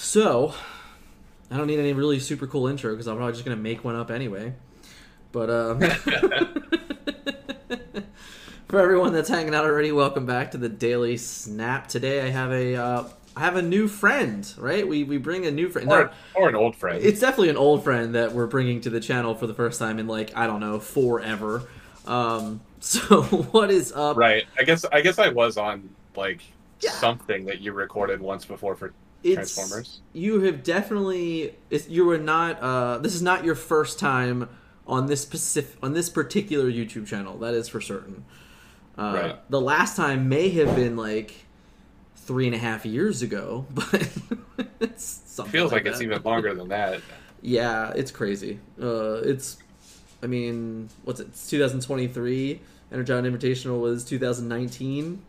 So, I don't need any really super cool intro because I'm probably just going to make one up anyway. But for everyone that's hanging out already, welcome back to the Daily Snap. Today I have a new friend, right? We bring a new friend. Or an old friend. It's definitely an old friend that we're bringing to the channel for the first time in, like, I don't know, forever. So what is up? Right. I guess I was on, like, something that you recorded once before for Transformers. You have definitely... You were not... this is not your first time on this particular YouTube channel. That is for certain. Right. The last time may have been, like, 3.5 years ago, but it's something. Feels like it's even longer than that. Yeah, it's crazy. What's it? It's 2023. Energon Invitational was 2019,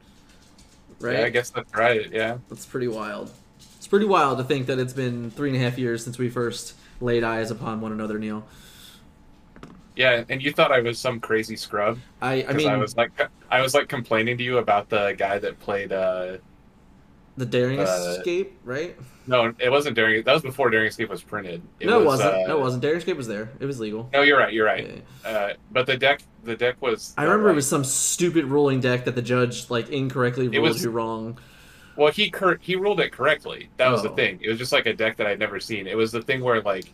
right? Yeah, I guess that's right. Yeah, that's pretty wild. It's pretty wild to think that it's been 3.5 years since we first laid eyes upon one another, Neil. Yeah, and you thought I was some crazy scrub. I was like complaining to you about the guy that played the Daring Escape, right? No, it wasn't Daring. That was before Daring Escape was printed. No, it wasn't. Daring Escape was there. It was legal. No, you're right. Yeah. But the deck was. I remember it was some stupid ruling deck that the judge like incorrectly ruled you wrong. Well, he ruled it correctly. That was the thing. It was just like a deck that I'd never seen. It was the thing where like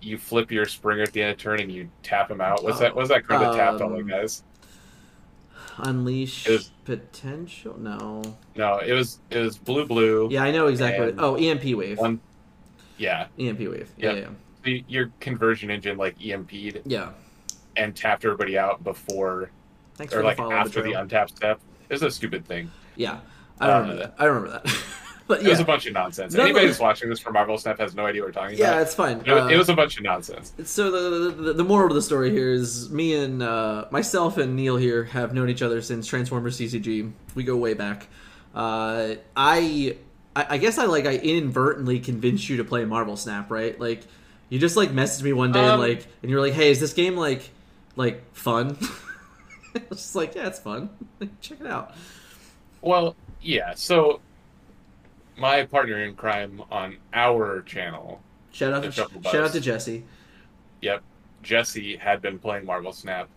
you flip your Springer at the end of turn and you tap him out. What's that card that tapped all the guys? Unleash Potential? No. It was blue. Yeah, I know exactly. EMP Wave. EMP Wave. Yep. Yeah. Your conversion engine like EMP'd. Yeah. And tapped everybody out before, after the untap step. It was a stupid thing. Yeah, I remember that. But yeah. It was a bunch of nonsense. Anybody who's watching this from Marvel Snap has no idea what we're talking about. Yeah, it's fine. It was a bunch of nonsense. So the moral of the story here is me and myself and Neil here have known each other since Transformers CCG. We go way back. I guess I inadvertently convinced you to play Marvel Snap, right? Like you just like messaged me one day and you were like, "Hey, is this game like fun?" I was just like, "Yeah, it's fun. Like, check it out." Well, yeah. So. My partner in crime on our channel. Shout out to Jesse. Yep. Jesse had been playing Marvel Snap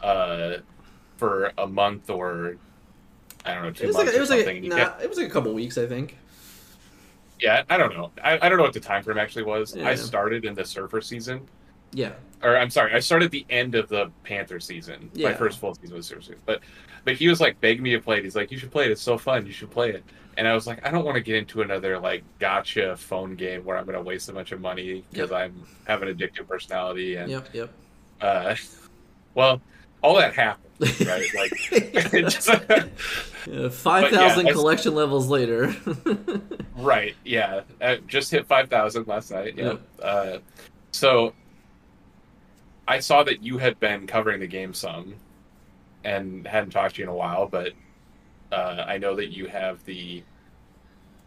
for a month or, I don't know, 2 months or something. It was like a couple weeks, I think. Yeah, I don't know. I don't know what the time frame actually was. Yeah. I started in the Surfer season. Yeah. Or, I'm sorry, I started the end of the Panther season. Yeah. My first full season was Surfer season. But he was, like, begging me to play it. He's like, you should play it. It's so fun. You should play it. And I was like, I don't want to get into another, like, gotcha phone game where I'm going to waste a bunch of money because I have an addictive personality. And, well, all that happened, right? Like, 5,000 collection levels later. Right, yeah. I just hit 5,000 last night. Yeah. So I saw that you had been covering the game some and hadn't talked to you in a while, but... I know that you have the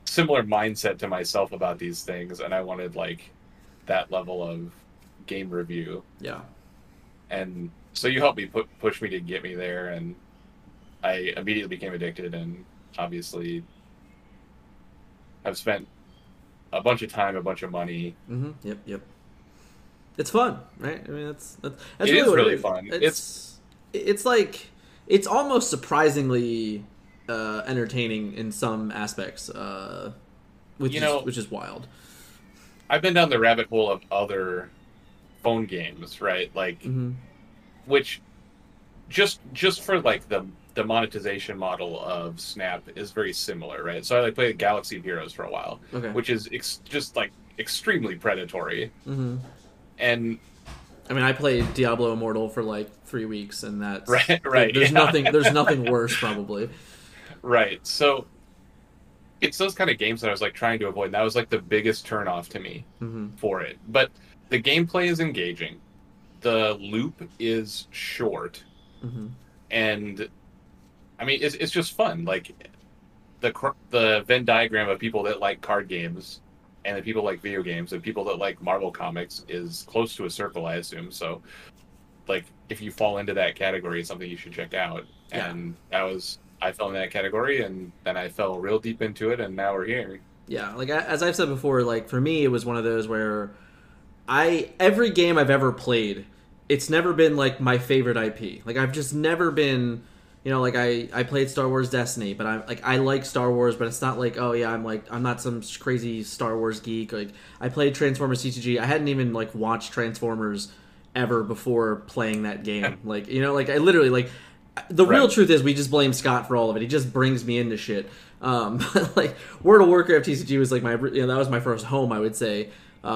similar mindset to myself about these things, and I wanted, like, that level of game review. Yeah. And so you helped me push me to get me there, and I immediately became addicted, and obviously I've spent a bunch of time, a bunch of money. Mm-hmm. Yep. It's fun, right? I mean, that's really fun. It's like... It's almost surprisingly... entertaining in some aspects, which is wild. I've been down the rabbit hole of other phone games, right? Like, which just for like the monetization model of Snap is very similar, right? So I like played Galaxy of Heroes for a while, which is just like extremely predatory. Mm-hmm. And I mean, I played Diablo Immortal for like 3 weeks, and that's right. There's nothing worse, probably. Right, so it's those kind of games that I was like trying to avoid. And that was like the biggest turnoff to me for it. But the gameplay is engaging. The loop is short, and I mean it's just fun. Like the Venn diagram of people that like card games and the people like video games and people that like Marvel comics is close to a circle, I assume. So like if you fall into that category, it's something you should check out. Yeah. And I fell in that category, and then I fell real deep into it, and now we're here. Yeah, like as I've said before, like for me, it was one of those where every game I've ever played, it's never been like my favorite IP. Like I've just never been, you know, like I played Star Wars Destiny, but I like Star Wars, but it's not like, oh yeah, I'm not some crazy Star Wars geek. Like I played Transformers CCG. I hadn't even like watched Transformers ever before playing that game. Like, you know, like I literally like the real truth is we just blame Scott for all of it. He just brings me into shit. Like World of Warcraft TCG was like my, you know, that was my first home, I would say.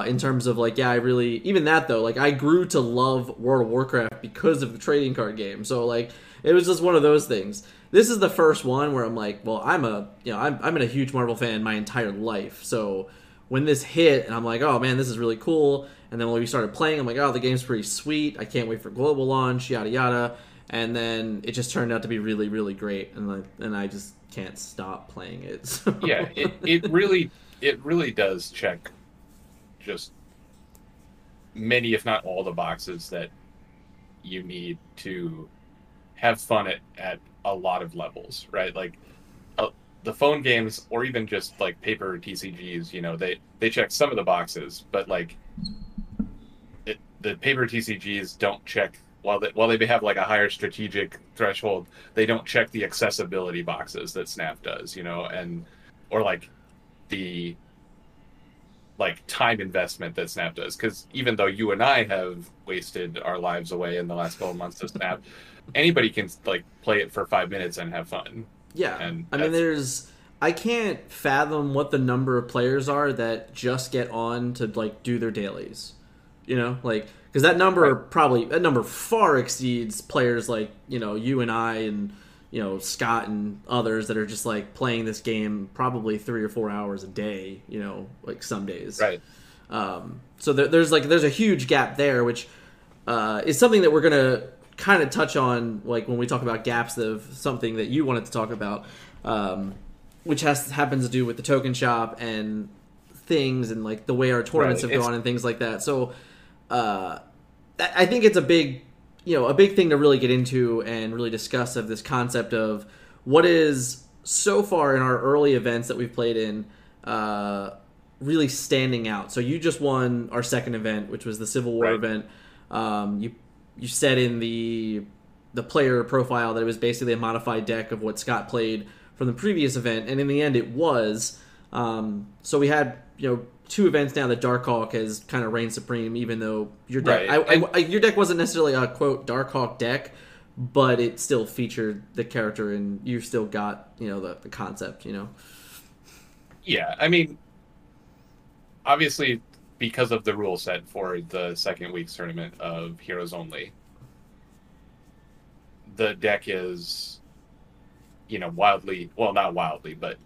In terms of, like, yeah, I really... Even that, though, like, I grew to love World of Warcraft because of the trading card game. So, like, it was just one of those things. This is the first one where I'm like, well, I'm been a huge Marvel fan my entire life. So when this hit, and I'm like, oh, man, this is really cool. And then when we started playing, I'm like, oh, the game's pretty sweet. I can't wait for global launch, yada, yada. And then it just turned out to be really, really great. And, like, and I just can't stop playing it. So. Yeah, it really does check... just many, if not all, the boxes that you need to have fun at a lot of levels, right? Like the phone games, or even just like paper TCGs, you know, they check some of the boxes, but like the paper TCGs don't check, while they have like a higher strategic threshold, they don't check the accessibility boxes that Snap does, you know, and or like the time investment that Snap does. Because even though you and I have wasted our lives away in the last couple of months of Snap, anybody can, like, play it for 5 minutes and have fun. Yeah. And I mean, I can't fathom what the number of players are that just get on to, like, do their dailies. You know? Like, because that number that number far exceeds players like, you know, you and I and, you know, Scott and others that are just like playing this game probably 3 or 4 hours a day, you know, like some days. Right. So there's a huge gap there, which is something that we're going to kind of touch on, like when we talk about gaps of something that you wanted to talk about, which happens to do with the token shop and things and like the way our tournaments have gone and things like that. So I think it's a big thing to really get into and really discuss of this concept of what is so far in our early events that we've played in really standing out. So you just won our second event, which was the Civil War event. You said in the player profile that it was basically a modified deck of what Scott played from the previous event, and in the end it was. So we had, you know, two events now that Darkhawk has kind of reigned supreme, even though your deck your deck wasn't necessarily a quote Darkhawk deck, but it still featured the character and you still got, you know, the concept, you know. Yeah, I mean, obviously because of the rule set for the second week's tournament of Heroes Only, the deck is, you know, not wildly, but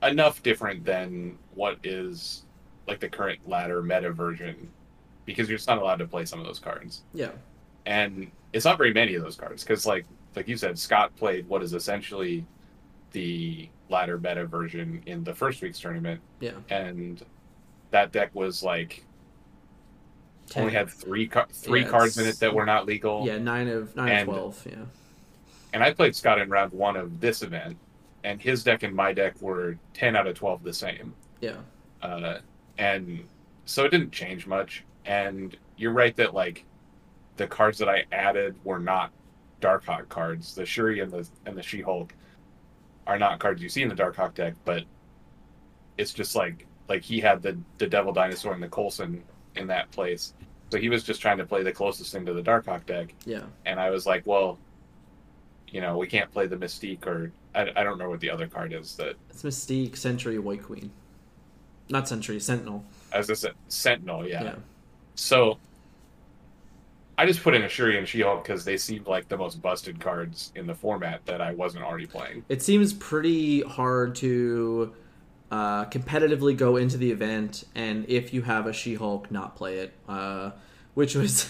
enough different than what is like the current ladder meta version, because you're just not allowed to play some of those cards. Yeah. And it's not very many of those cards, because like you said, Scott played what is essentially the ladder meta version in the first week's tournament. Yeah. And that deck was like only had three cards in it that were not legal. Yeah, 9 of 12, yeah. And I played Scott in round 1 of this event, and his deck and my deck were 10 out of 12 the same. Yeah. And so it didn't change much. And you're right that, like, the cards that I added were not Darkhawk cards. The Shuri and the She-Hulk are not cards you see in the Darkhawk deck, but it's just like he had the Devil Dinosaur and the Coulson in that place. So he was just trying to play the closest thing to the Darkhawk deck. Yeah. And I was like, well, you know, we can't play the Mystique, or I don't know what the other card is. That it's Mystique, Sentry, White Queen. Not Sentry, Sentinel. As I said, Sentinel, yeah. So I just put in a Shuri and She-Hulk because they seemed like the most busted cards in the format that I wasn't already playing. It seems pretty hard to competitively go into the event, and if you have a She-Hulk, not play it. Which was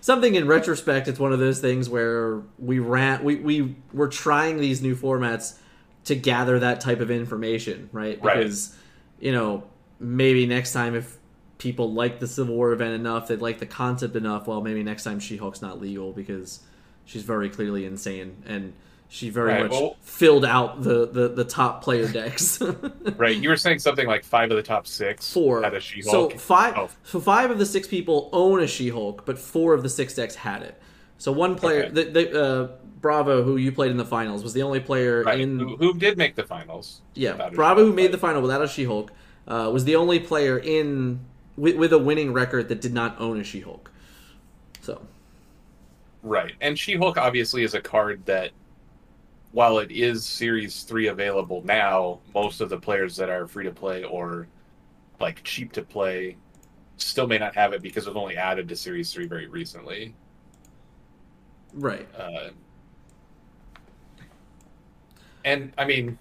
something in retrospect. It's one of those things where we were trying these new formats to gather that type of information, right? Because, you know, maybe next time if people like the Civil War event enough, they like the concept enough, well, maybe next time She-Hulk's not legal because she's very clearly insane and She very much filled out the top player decks. Right. You were saying something like 5 of the top 6. 4. Had a She-Hulk. So 5 of the 6 people own a She-Hulk, but 4 of the 6 decks had it. So one player, Bravo, who you played in the finals, was the only player who did make the finals. Yeah, Bravo, who made the final without a She-Hulk, was the only player with a winning record that did not own a She-Hulk. So, right, and She-Hulk obviously is a card that, while it is Series 3 available now, most of the players that are free to play or like cheap to play still may not have it because it was only added to Series 3 very recently. Right. And, I mean,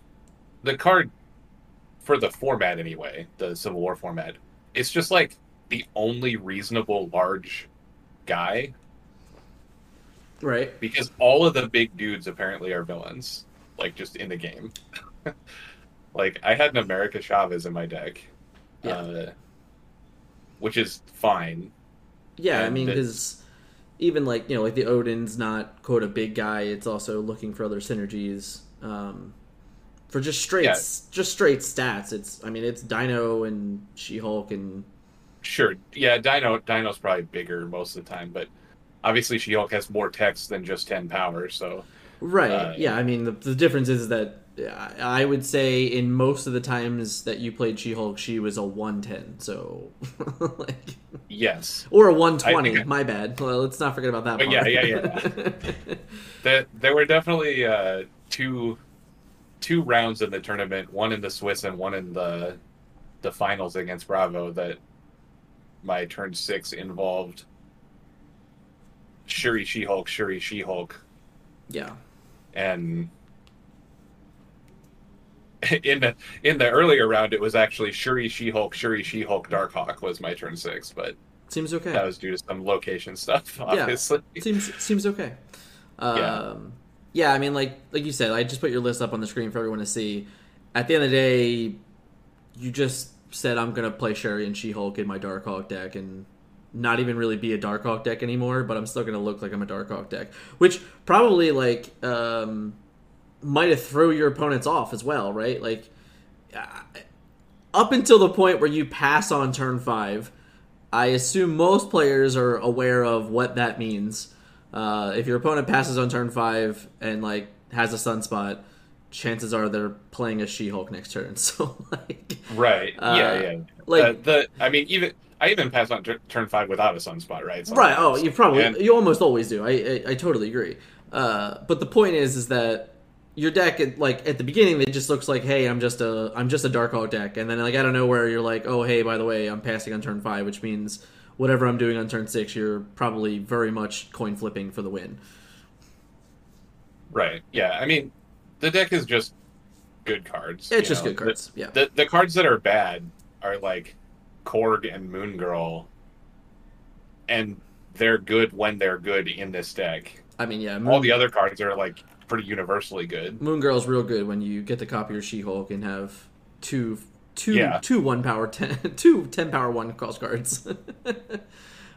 the card, for the format anyway, the Civil War format, it's just, like, the only reasonable large guy. Right. Because all of the big dudes apparently are villains, like, just in the game. Like, I had an America Chavez in my deck, which is fine. Yeah, and I mean, because... even like, you know, like the Odin's not, quote, a big guy. It's also looking for other synergies for just straight stats. It's, I mean, it's Dino and She-Hulk and... Sure. Yeah, Dino's probably bigger most of the time, but obviously She-Hulk has more text than just 10 power, so... Right. Yeah, I mean, the difference is that I would say in most of the times that you played She-Hulk, she was a 110, so... like, yes. Or a 120, my bad. Well, let's not forget about that part. Yeah. There were definitely two rounds in the tournament, one in the Swiss and one in the finals against Bravo, that my turn 6 involved Shuri She-Hulk. Yeah. And... In the earlier round, it was actually Shuri She-Hulk Darkhawk was my turn 6, but seems okay. That was due to some location stuff, obviously. Yeah, seems okay. Yeah, I mean, like you said, I just put your list up on the screen for everyone to see. At the end of the day, you just said I'm gonna play Shuri and She-Hulk in my Darkhawk deck and not even really be a Darkhawk deck anymore, but I'm still gonna look like I'm a Darkhawk deck, which probably like. Might have threw your opponents off as well, right? Like, up until the point where you pass on turn 5, I assume most players are aware of what that means. If your opponent passes on turn 5 and, like, has a sunspot, chances are they're playing a She-Hulk next turn. So, like... Right. Yeah. Like... I even pass on turn 5 without a sunspot, right? So right. Oh, you probably... And... You almost always do. I totally agree. But the point is that... Your deck, like at the beginning, it just looks like, "Hey, I'm just a Darkhawk deck," and then like I don't know where you're like, "Oh, hey, by the way, I'm passing on turn 5," which means whatever I'm doing on turn 6, you're probably very much coin flipping for the win. Right? Yeah. I mean, the deck is just good cards. It's just good cards. The cards that are bad are like Korg and Moon Girl, and they're good when they're good in this deck. I mean, yeah. All the other cards are like. Pretty universally good. Moon Girl's real good when you get to copy your She-Hulk and have two 1-power 10 2 10-power 1 cost cards.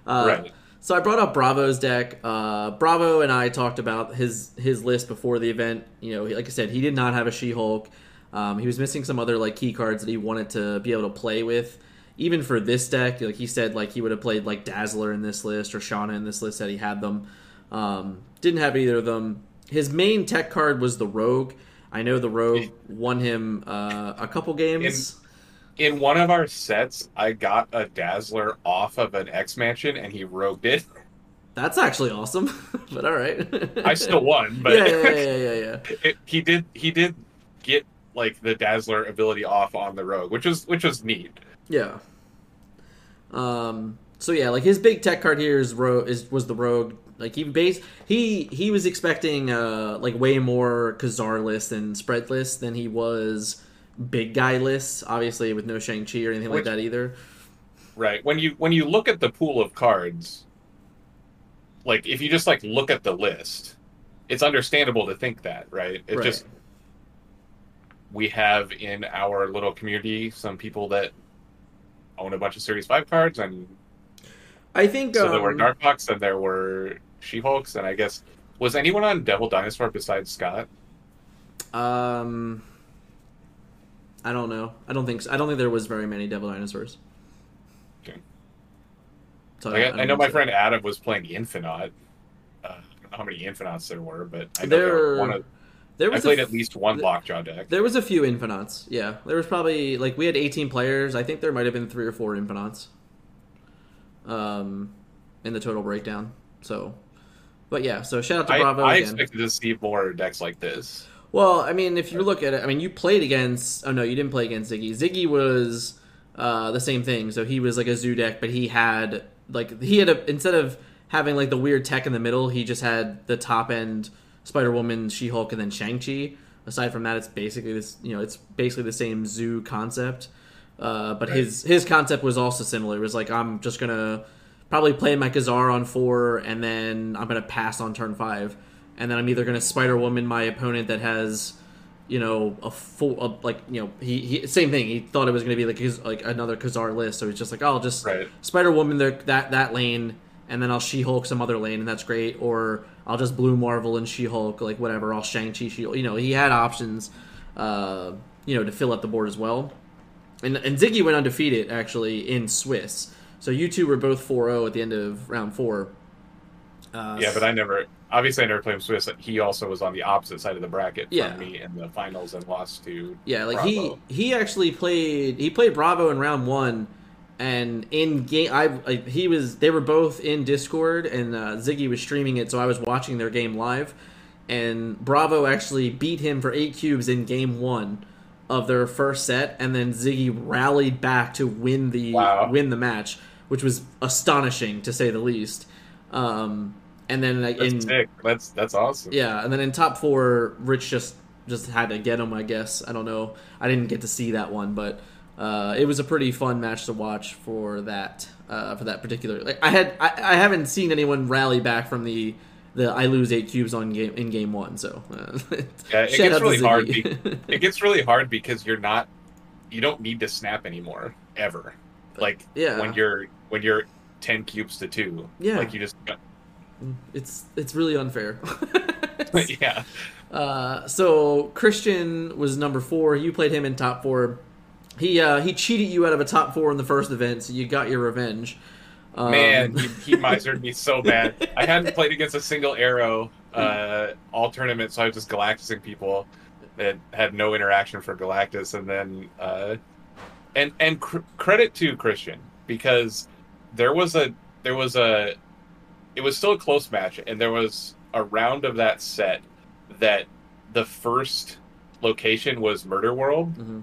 Right. So I brought up Bravo's deck. Bravo and I talked about his list before the event. You know, like I said, he did not have a She-Hulk. He was missing some other like key cards that he wanted to be able to play with. Even for this deck, like he said, like he would have played like Dazzler in this list or Shauna in this list had he had them. Didn't have either of them. His main tech card was the Rogue. I know the Rogue won him a couple games. In one of our sets, I got a Dazzler off of an X-Mansion, and he rogued it. That's actually awesome, but all right. I still won, but... Yeah. He did get, like, the Dazzler ability off on the Rogue, which was neat. Yeah. So, yeah, like, his big tech card here was the Rogue. Like, he was expecting, like, way more Kazar lists and spread lists than he was big guy lists, obviously, with no Shang-Chi or anything like that either. Right. When you look at the pool of cards, like, if you just, like, look at the list, it's understandable to think that, right? We have in our little community some people that own a bunch of Series 5 cards, and... I think... So there were Darkhawks, and there were She-Hulks, and I guess... Was anyone on Devil Dinosaur besides Scott? I don't know. I don't think so. I don't think there was very many Devil Dinosaurs. Okay. So I know my friend Adam was playing the Infinaut. I don't know how many Infinauts there were, but I know there were one of... I played at least one Lockjaw deck. There was a few Infinauts, yeah. There was probably, like, we had 18 players. I think there might have been 3 or 4 Infinauts in the total breakdown. So, but yeah, so shout out to Bravo again. I expected to see more decks like this. Well, I mean, if you look at it, I mean, you played against... Oh, no, you didn't play against Ziggy. Ziggy was the same thing. So he was, like, a zoo deck, but he had, like, instead of having, like, the weird tech in the middle, he just had the top end... Spider-Woman, She-Hulk, and then Shang-Chi. Aside from that, it's basically this, you know, it's basically the same zoo concept. But right. his concept was also similar. It was like, I'm just going to probably play my Kazar on 4, and then I'm going to pass on turn 5. And then I'm either going to Spider-Woman my opponent that has, you know, he same thing. He thought it was going to be like his, like another Kazar list. So he's just like, I'll just Spider-Woman that lane, and then I'll She-Hulk some other lane, and that's great. Or I'll just Blue Marvel and She-Hulk, like whatever. I'll Shang-Chi, She-Hulk. You know, he had options, you know, to fill up the board as well. And Ziggy went undefeated, actually, in Swiss. So you two were both 4-0 at the end of round 4. Yeah, but I never played him Swiss. He also was on the opposite side of the bracket from me in the finals and lost to Bravo. He actually played Bravo in round 1. And in game, they were both in Discord, and Ziggy was streaming it, so I was watching their game live. And Bravo actually beat him for 8 cubes in game 1 of their first set, and then Ziggy rallied back to win the match, which was astonishing to say the least. And then sick. That's awesome. Yeah, and then in top 4, Rich just had to get him. I guess I don't know. I didn't get to see that one, but. It was a pretty fun match to watch for that particular. Like I haven't seen anyone rally back from the I lose 8 cubes in game 1. So it gets really hard. It gets really hard because you don't need to snap anymore ever. Like when you're 10 cubes to 2, like you just. It's really unfair. Yeah. So Christian was number 4. You played him in top 4. He cheated you out of a top 4 in the first event, so you got your revenge. Man, he misered me so bad. I hadn't played against a single arrow all tournament, so I was just Galactusing people that had no interaction for Galactus. And then, credit to Christian, because it was still a close match, and there was a round of that set that the first location was Murder World. Mm-hmm.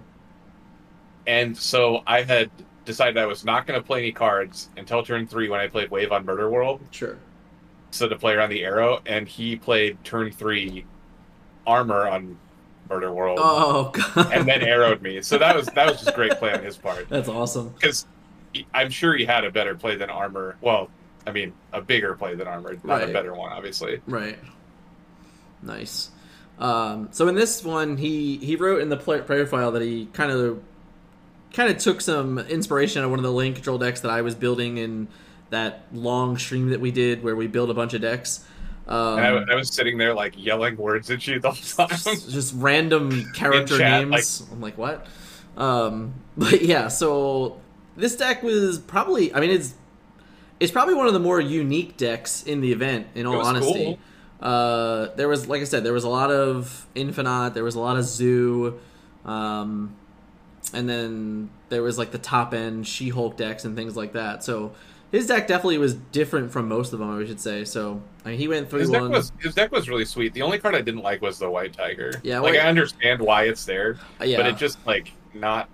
And so I had decided I was not going to play any cards until turn 3 when I played Wave on Murder World. Sure. So to play around the arrow, and he played turn 3 Armor on Murder World. Oh god! And then arrowed me. So that was just great play on his part. That's awesome. Because I'm sure he had a better play than Armor. Well, I mean, a bigger play than Armor, not a better one, obviously. Right. Nice. So in this one, he wrote in the player file that he kind of took some inspiration out of one of the lane control decks that I was building in that long stream that we did where we built a bunch of decks. And I was sitting there like yelling words at you the whole time. Just random character chat, names. Like... I'm like, what? But yeah, so this deck was probably, I mean, it's probably one of the more unique decks in the event, in all honesty. Cool. There was, like I said, there was a lot of Infinaut, there was a lot of Zoo, and then there was, like, the top-end She-Hulk decks and things like that. So his deck definitely was different from most of them, I should say. So, I mean, he went 3-1. His deck was really sweet. The only card I didn't like was the White Tiger. Yeah, like, I understand why it's there, but it just, like, not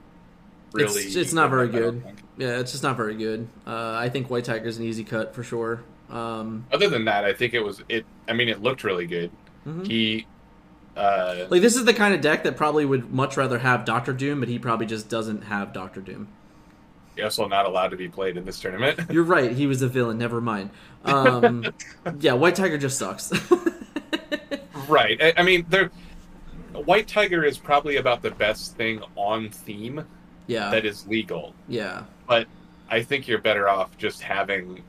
really... It's not very good. Yeah, it's just not very good. I think White Tiger's an easy cut, for sure. Other than that, I think it was... it looked really good. Mm-hmm. Like, this is the kind of deck that probably would much rather have Doctor Doom, but he probably just doesn't have Doctor Doom. He's also not allowed to be played in this tournament. You're right, he was a villain, never mind. Yeah, White Tiger just sucks. Right. I mean, White Tiger is probably about the best thing on theme that is legal. Yeah. But I think you're better off just having,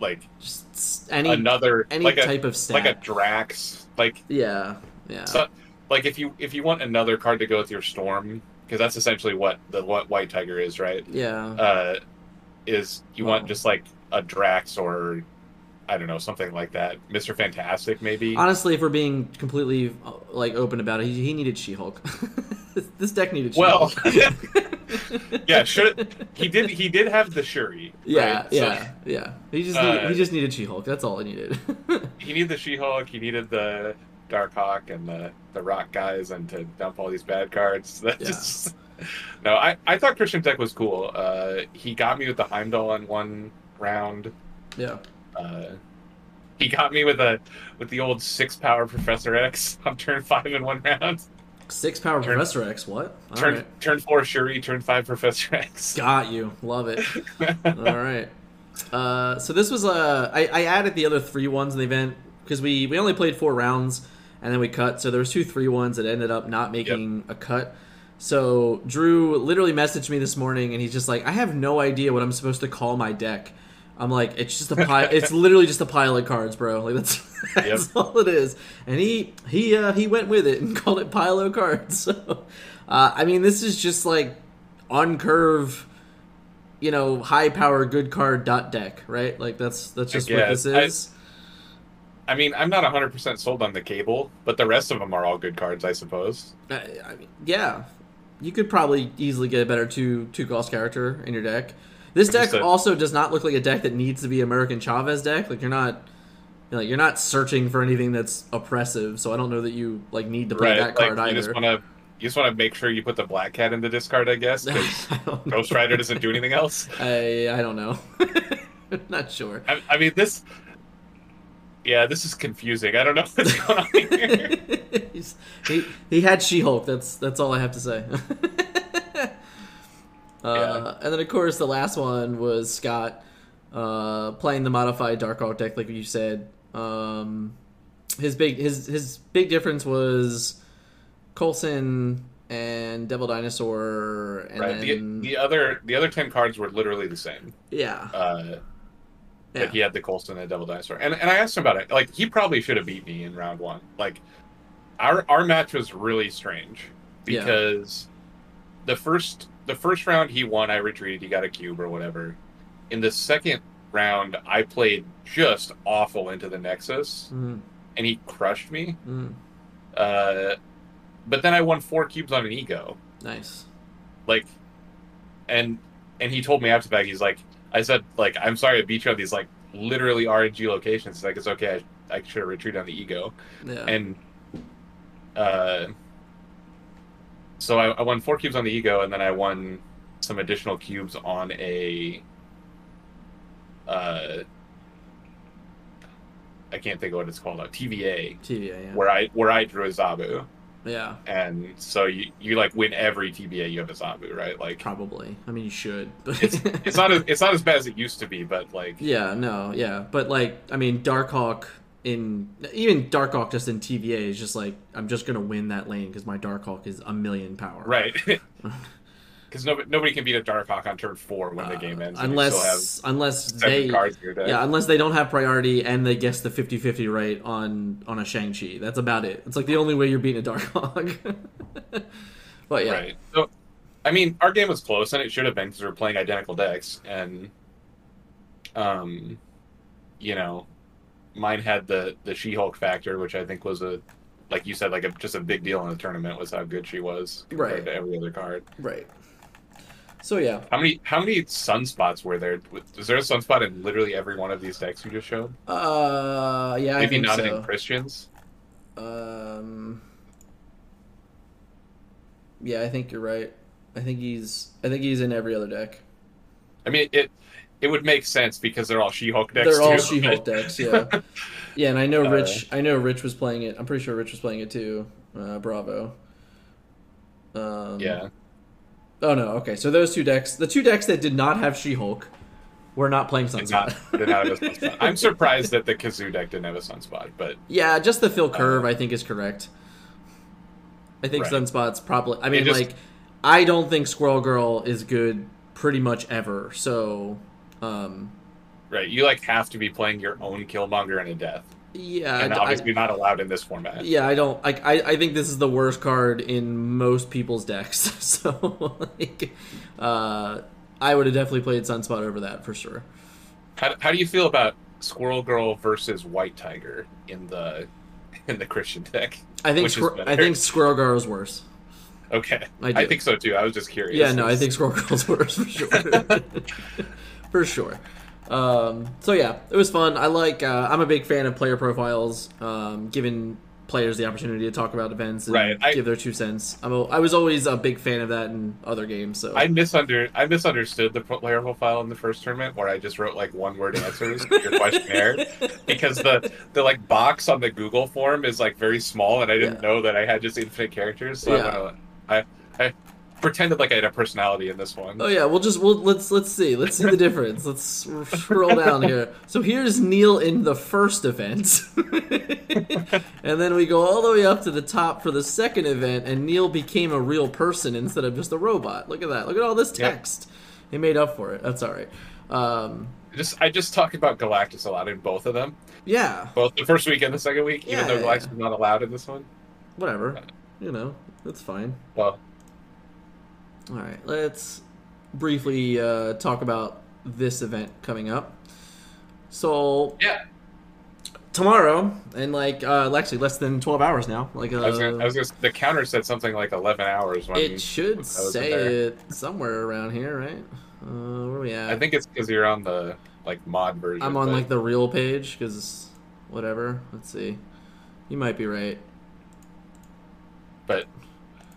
like, just any type of stat. Like a Drax. Like... Yeah. So, like if you want another card to go with your Storm, because that's essentially what White Tiger is, right? Yeah. Is you want just like a Drax or I don't know, something like that. Mr. Fantastic, maybe. Honestly, if we're being completely like open about it, he needed She-Hulk. This deck needed She-Hulk. Well, yeah, he did have the Shuri. Yeah, right? Yeah. He just needed She-Hulk. That's all he needed. He needed the She-Hulk. He needed the Darkhawk and the Rock guys, and to dump all these bad cards. No, I thought Christian's deck was cool. He got me with the Heimdall in one round. Yeah. He got me with the old 6-power Professor X on turn 5 in one round. 6-power Professor X, what? Turn 4 Shuri, turn 5 Professor X. Got you. Love it. All right. So this was I added the other 3-1s in the event because we only played 4 rounds and then we cut. So there was 2 3-1s that ended up not making a cut. So Drew literally messaged me this morning and he's just like, I have no idea what I'm supposed to call my deck. I'm like, it's just a pile. It's literally just a pile of cards, bro. Like that's all it is. And he went with it and called it pile of cards. So, I mean, this is just like uncurve, you know, high power good card dot deck, right? Like that's just what this is. I mean, I'm not 100% sold on the Cable, but the rest of them are all good cards, I suppose. I mean, yeah, you could probably easily get a better 2-cost character in your deck. This deck also does not look like a deck that needs to be American Chavez deck. Like you're not searching for anything that's oppressive. So I don't know that you like need to play that card either. You just want to make sure you put the Black Cat into discard, I guess. Because Ghost Rider doesn't do anything else. I don't know. I'm not sure. I mean this. Yeah, this is confusing. I don't know what's going on here. he had She-Hulk. That's all I have to say. And then of course the last one was Scott playing the modified Darkhawk deck, like you said. His big difference was Coulson and Devil Dinosaur. And right. Then... The other 10 cards were literally the same. Yeah. But he had the Coulson and Devil Dinosaur, and I asked him about it. Like he probably should have beat me in round one. Like our match was really strange because the first round he won, I retreated, he got a cube or whatever. In the second round, I played just awful into the Nexus, and he crushed me. But then I won 4 cubes on an Ego. Nice. Like, and he told me after that, he's like, I said, like, I'm sorry I beat you on these, like, literally RNG locations. He's like, it's okay, I should have retreated on the Ego. Yeah. And, so I won 4 cubes on the Ego, and then I won some additional cubes on a... I can't think of what it's called. A TVA. TVA, yeah. Where I drew a Zabu. Yeah. And so you like win every TVA you have a Zabu, right? Like probably. I mean, you should. But it's not as bad as it used to be, but like. Yeah. No. Yeah. But like, I mean, Darkhawk. Even Darkhawk just in TVA is just like, I'm just going to win that lane because my Darkhawk is 1,000,000 power. Right. Because nobody can beat a Darkhawk on turn 4 when the game ends. Unless they don't have priority and they guess the 50-50 right on a Shang-Chi. That's about it. It's like the only way you're beating a Darkhawk. But yeah. Right. So, I mean, our game was close and it should have been because we were playing identical decks and, you know... Mine had the She-Hulk factor, which I think was a, like you said, like just a big deal in the tournament was how good she was compared to every other card. Right. So yeah. How many sunspots were there? Was there a sunspot in literally every one of these decks you just showed? Yeah. Maybe I think not so. In Christian's. Yeah, I think you're right. I think he's in every other deck. I mean it. It would make sense because they're all She-Hulk decks. They're all She-Hulk decks, yeah. Yeah, and I know Rich. I know Rich was playing it. I'm pretty sure Rich was playing it too. Bravo. Yeah. Oh no. Okay. So those 2 decks, the 2 decks that did not have She-Hulk, were not playing Sunspot. Did not have a Sunspot. I'm surprised that the Kazoo deck didn't have a Sunspot, but yeah, just the Phil curve I think is correct. I think Sunspot's probably. I mean, like, I don't think Squirrel Girl is good pretty much ever. So. Right, you like have to be playing your own Killmonger and a death. Yeah, and obviously not allowed in this format. Yeah, I don't. I think this is the worst card in most people's decks. So, like, I would have definitely played Sunspot over that for sure. How do you feel about Squirrel Girl versus White Tiger in the Christian deck? I think Squirrel Girl is worse. Okay, I think so too. I was just curious. Yeah, no, I think Squirrel Girl's worse for sure. For sure. So yeah, it was fun. I like, I'm a big fan of player profiles, giving players the opportunity to talk about events and give their 2 cents. I was always a big fan of that in other games. So I misunderstood the player profile in the first tournament, where I just wrote like 1-word answers to your questionnaire, because the like box on the Google form is like very small, and I didn't know that I had just infinite characters. So I pretended like I had a personality in this one. Oh yeah, let's see the difference. Let's scroll down here. So here's Neil in the first event, and then we go all the way up to the top for the second event, and Neil became a real person instead of just a robot. Look at that! Look at all this text. He made up for it. That's all right. I just talk about Galactus a lot in both of them. Yeah, both the first week and the second week, even though Galactus is not allowed in this one. Whatever, you know, that's fine. Well. All right, let's briefly talk about this event coming up. So tomorrow, and like actually less than 12 hours now. Like the counter said something like 11 hours. It should say it somewhere around here, right? Where are we at? I think it's because you're on the like mod version. I'm on like the real page because whatever. Let's see. You might be right, but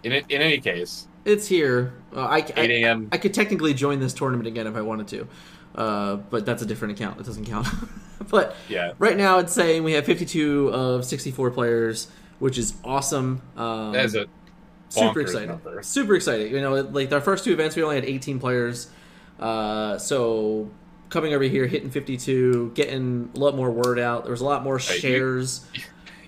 in any case. It's here. 8 a.m. I could technically join this tournament again if I wanted to, but that's a different account. It doesn't count. But right now it's saying we have 52 of 64 players, which is awesome. That is a super exciting number. Super exciting. You know, like our first two events, we only had 18 players. So coming over here, hitting 52, getting a lot more word out. There was a lot more shares.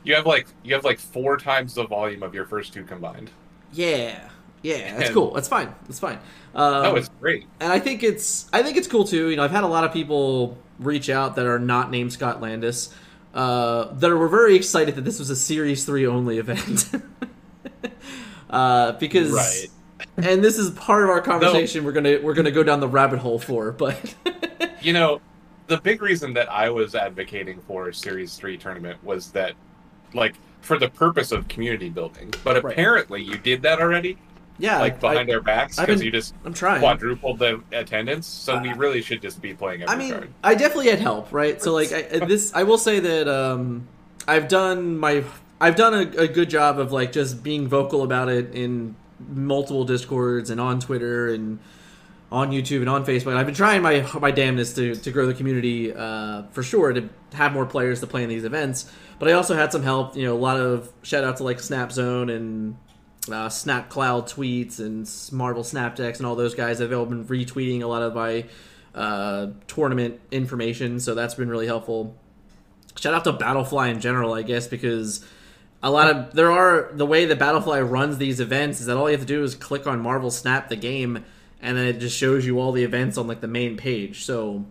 You have like 4 times the volume of your first two combined. Yeah. Yeah, that's cool. That's fine. That's fine. No, it's great. And I think it's cool too. You know, I've had a lot of people reach out that are not named Scott Landis, that were very excited that this was a Series 3 only event. Because, and this is part of our conversation we're gonna go down the rabbit hole for. But you know, the big reason that I was advocating for a Series 3 tournament was that, like, for the purpose of community building. But apparently, you did that already. Yeah, like behind our backs, because you just quadrupled the attendance, so we really should just be playing every card. I definitely had help, right? So like I will say that I've done a good job of like just being vocal about it in multiple Discords and on Twitter and on YouTube and on Facebook. I've been trying my damnedest to grow the community for sure, to have more players to play in these events. But I also had some help, you know, a lot of shout out to like Snapzone and Snap Cloud tweets and Marvel Snap decks and all those guys have all been retweeting a lot of my tournament information, so that's been really helpful. Shout out to Battlefly in general, I guess, because the way that Battlefly runs these events is that all you have to do is click on Marvel Snap the game, and then it just shows you all the events on like the main page. So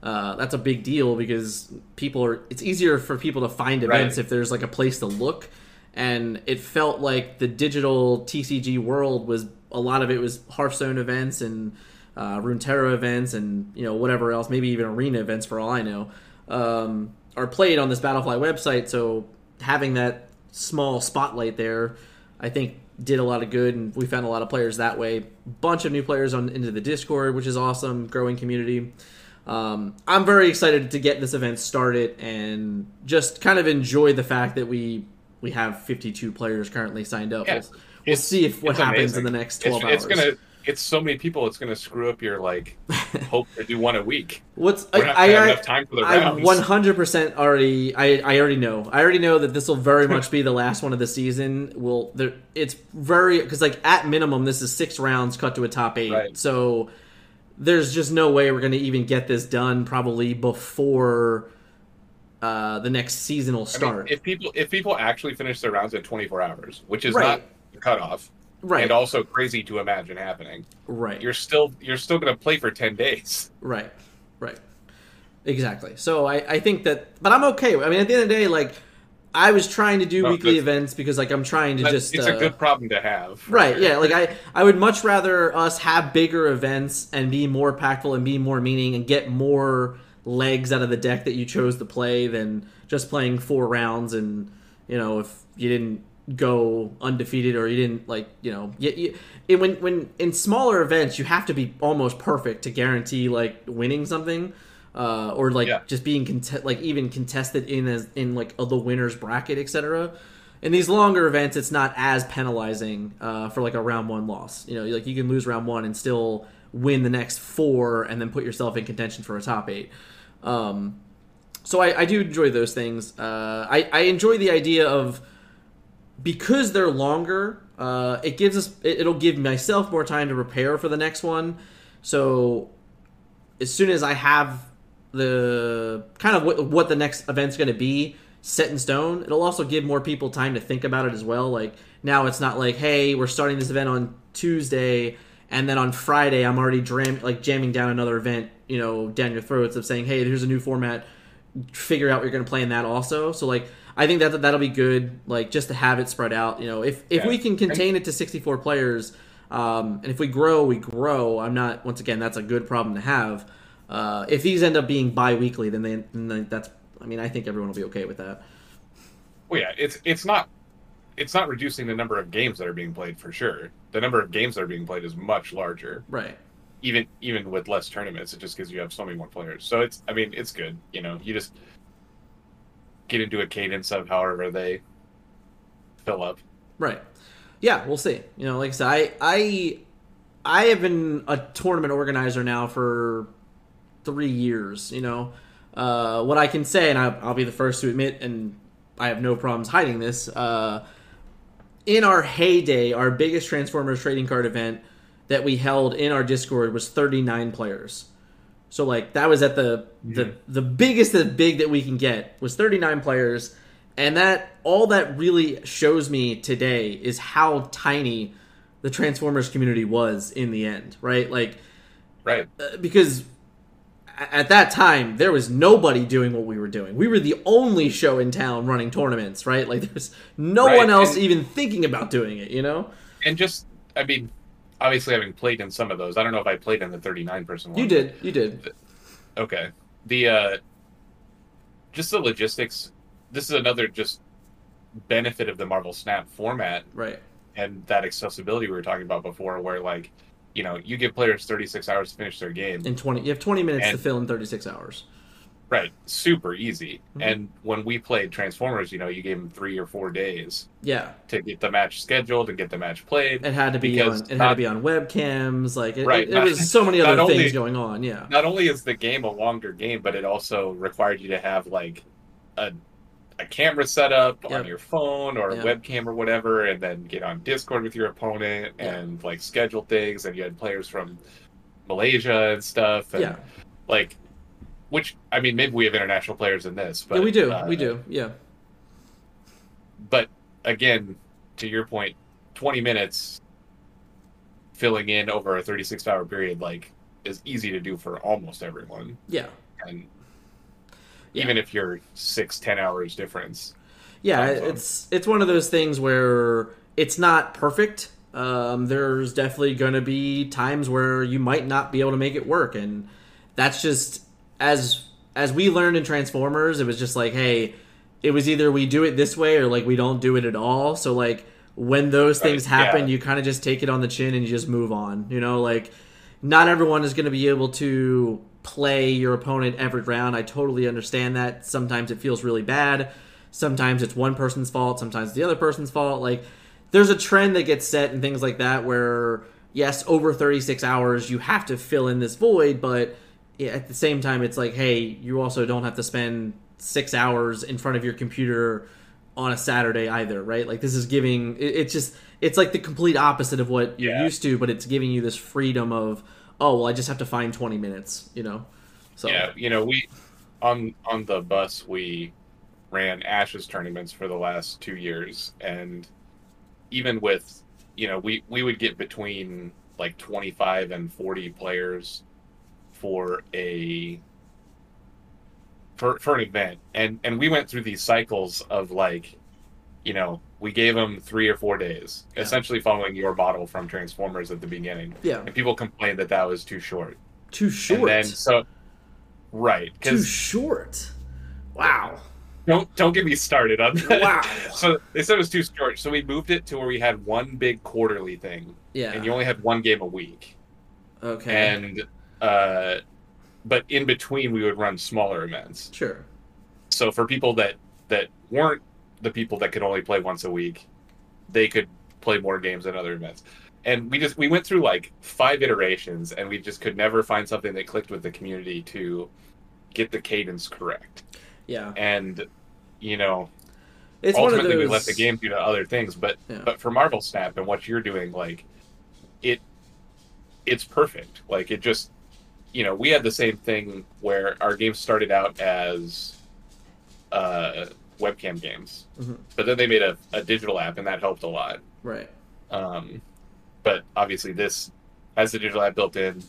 that's a big deal because it's easier for people to find events if there's like a place to look. And it felt like the digital TCG world was, a lot of it was Hearthstone events and Runeterra events and, you know, whatever else, maybe even Arena events for all I know, are played on this Battlefly website. So having that small spotlight there, I think, did a lot of good, and we found a lot of players that way. Bunch of new players into the Discord, which is awesome, growing community. I'm very excited to get this event started and just kind of enjoy the fact that we have 52 players currently signed up. Yeah, we'll see if what happens amazing. In the next 12 hours. It's so many people. It's gonna screw up your like hope to do one a week. Enough time for the rounds. 100% already. I already know. I already know that this will very much be the last one of the season. Because like at minimum this is 6 rounds cut to a top 8. Right. So there's just no way we're gonna even get this done probably before the next season will start. I mean, if people actually finish their rounds in 24 hours, which is not the cutoff, and also crazy to imagine happening, you're still going to play for 10 days, right? Exactly. So I think that, but I'm okay. I mean, at the end of the day, like, I was trying to do weekly events because, like, I'm trying to just... It's a good problem to have. Right, yeah. Like, I would much rather us have bigger events and be more impactful and be more meaning and get more legs out of the deck that you chose to play than just playing 4 rounds and, you know, if you didn't go undefeated or you didn't, like, you know... when in smaller events, you have to be almost perfect to guarantee, like, winning something. Or like just being contested in like the winner's bracket, etc. In these longer events, it's not as penalizing for like a round one loss. You know, like you can lose round one and still win the next 4, and then put yourself in contention for a top 8. So I do enjoy those things. I enjoy the idea of, because they're longer, it gives us it'll give myself more time to prepare for the next one. So as soon as I have the kind of what the next event's going to be set in stone, it'll also give more people time to think about it as well. Like, now it's not like, hey, we're starting this event on Tuesday and then on Friday I'm already jamming down another event, you know, down your throats of saying, hey, here's a new format, figure out what you're going to play in that also. So like, I think that'll be good, like, just to have it spread out, you know. If we can contain it to 64 players, and if we grow, I'm not, once again, that's a good problem to have. If these end up being bi-weekly, then that's... I mean, I think everyone will be okay with that. Well, yeah, it's not reducing the number of games that are being played, for sure. The number of games that are being played is much larger. Right. Even with less tournaments, it just gives you have so many more players. So it's, I mean, it's good. You know, you just get into a cadence of however they fill up. Right. Yeah, we'll see. You know, like I said, I have been a tournament organizer now for 3 years, you know. What I can say, and I'll be the first to admit, and I have no problems hiding this, in our heyday, our biggest Transformers trading card event that we held in our Discord was 39 players. So, like, that was at the biggest of the big that we can get was 39 players, and that all that really shows me today is how tiny the Transformers community was in the end, right? Like, right, because at that time, there was nobody doing what we were doing. We were the only show in town running tournaments, right? Like, there's no one else even thinking about doing it, you know? And just, I mean, obviously having played in some of those, I don't know if I played in the 39-person one. You did. Okay. The, just the logistics, this is another just benefit of the Marvel Snap format. Right. And that accessibility we were talking about before, where, like, you know, you give players 36 hours to finish their game. You have 20 minutes to fill in 36 hours. Right. Super easy. Mm-hmm. And when we played Transformers, you know, you gave them 3 or 4 days. Yeah. To get the match scheduled and get the match played. It had to be on webcams. Like, there was so many other things going on. Yeah. Not only is the game a longer game, but it also required you to have, like, a camera set up on your phone or a webcam or whatever, and then get on Discord with your opponent and, like, schedule things. And you had players from Malaysia and stuff. And, like, which, I mean, maybe we have international players in this. But, yeah, we do. Yeah. But, again, to your point, 20 minutes filling in over a 36-hour period, like, is easy to do for almost everyone. Yeah. And... yeah. Even if you're 6-10 hours difference. Yeah, it's one of those things where it's not perfect. There's definitely going to be times where you might not be able to make it work. And that's just, as we learned in Transformers, it was just like, hey, it was either we do it this way or, like, we don't do it at all. So, like, when those things happen, you kind of just take it on the chin and you just move on. You know, like, not everyone is going to be able to play your opponent every round. I totally understand that. Sometimes it feels really bad. Sometimes it's one person's fault. Sometimes it's the other person's fault. Like, there's a trend that gets set and things like that where, yes, over 36 hours, you have to fill in this void, but at the same time, it's like, hey, you also don't have to spend 6 hours in front of your computer on a Saturday either, right? Like, this is giving... it's just... it's like the complete opposite of what you're used to, but it's giving you this freedom of, oh, well, I just have to find 20 minutes, you know? So yeah, you know, we, on the bus, we ran Ashes tournaments for the last 2 years. And even with, you know, we would get between, like, 25 and 40 players for a for an event. And we went through these cycles of, like, you know, we gave them 3 or 4 days, essentially following your model from Transformers at the beginning. Yeah. And people complained that that was too short. Too short. And then, so, right. Too short. Wow. Don't get me started on that. Wow. So they said it was too short, so we moved it to where we had one big quarterly thing. Yeah. And you only had one game a week. Okay. And but in between we would run smaller events. Sure. So for people that weren't the people that could only play once a week, they could play more games at other events. And we went through like 5 iterations, and we just could never find something that clicked with the community to get the cadence correct. Yeah. And, you know, it's ultimately one of those... we let the game do other things, but yeah. But for Marvel Snap and what you're doing, like, it's perfect. Like, it just, you know, we had the same thing where our game started out as webcam games, mm-hmm. but then they made a digital app, and that helped a lot. Right. But obviously this has the digital app built in.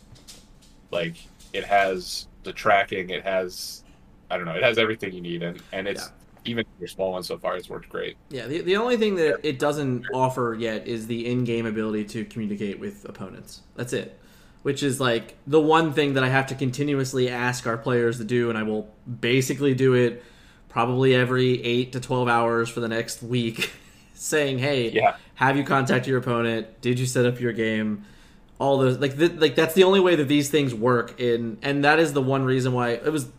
Like, it has the tracking, it has... I don't know. It has everything you need, and it's even your small one so far, it's worked great. Yeah. The only thing that it doesn't offer yet is the in-game ability to communicate with opponents. That's it. Which is like the one thing that I have to continuously ask our players to do, and I will basically do it probably every 8 to 12 hours for the next week, saying, "Hey, have you contacted your opponent? Did you set up your game?" All those like that's the only way that these things work, and that is the one reason why it was.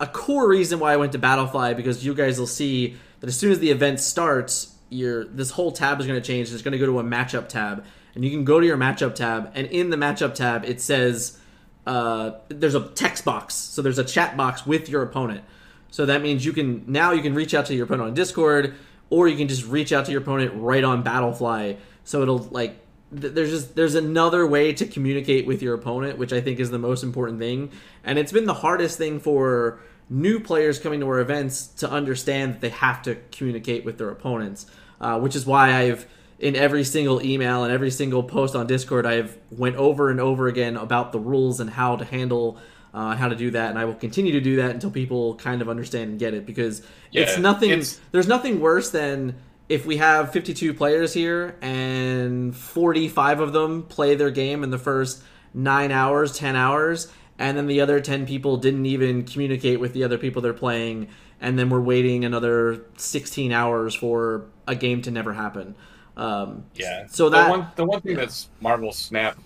A core reason why I went to Battlefly, because you guys will see that as soon as the event starts, this whole tab is going to change. It's going to go to a matchup tab, and you can go to your matchup tab, and in the matchup tab it says there's a text box, so there's a chat box with your opponent. So that means you can reach out to your opponent on Discord, or you can just reach out to your opponent right on Battlefly. So it'll like there's another way to communicate with your opponent, which I think is the most important thing. And it's been the hardest thing for new players coming to our events to understand that they have to communicate with their opponents, which is why I've, in every single email and every single post on Discord, I've went over and over again about the rules and how to handle how to do that, and I will continue to do that until people kind of understand and get it, because there's nothing worse than... If we have 52 players here and 45 of them play their game in the first 9 hours, 10 hours, and then the other 10 people didn't even communicate with the other people they're playing, and then we're waiting another 16 hours for a game to never happen. So that the one thing that's Marvel Snap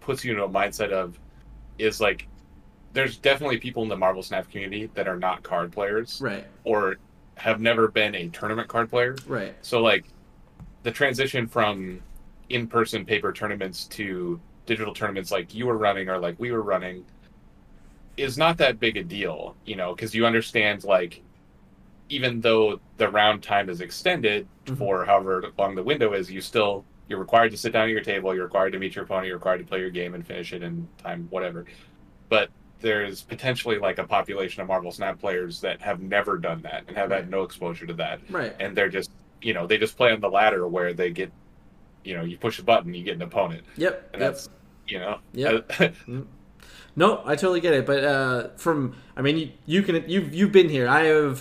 puts you into a mindset of is like there's definitely people in the Marvel Snap community that are not card players, right? Or have never been a tournament card player. Right. So, like, the transition from in-person paper tournaments to digital tournaments like you were running or like we were running is not that big a deal, you know, because you understand, like, even though the round time is extended mm-hmm. for however long the window is, you're required to sit down at your table, you're required to meet your opponent, you're required to play your game and finish it in time, whatever. But there's potentially like a population of Marvel Snap players that have never done that and have had no exposure to that. Right. And they're just, you know, they just play on the ladder where they get, you know, you push a button, you get an opponent. Yep. And that's, you know. Yep. No, I totally get it. But you've been here.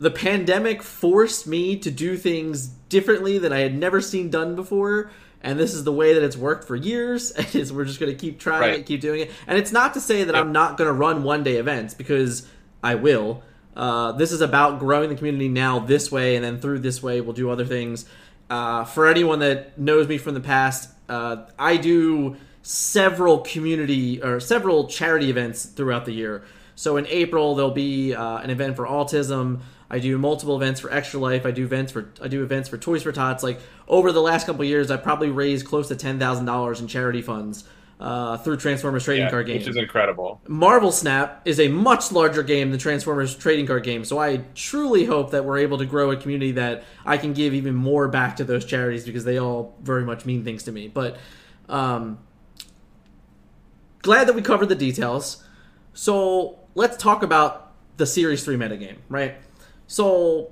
The pandemic forced me to do things differently that I had never seen done before. And this is the way that it's worked for years, is we're just going to keep trying it, keep doing it. And it's not to say that I'm not going to run one-day events, because I will. This is about growing the community now this way, and then through this way we'll do other things. For anyone that knows me from the past, I do several charity events throughout the year. So in April, there'll be an event for autism. I do multiple events for Extra Life. I do events for Toys for Tots. Like, over the last couple of years, I probably raised close to $10,000 in charity funds through Transformers Trading Card Game, which is incredible. Marvel Snap is a much larger game than Transformers Trading Card Game, so I truly hope that we're able to grow a community that I can give even more back to those charities, because they all very much mean things to me. But glad that we covered the details. So let's talk about the Series 3 metagame, right? So,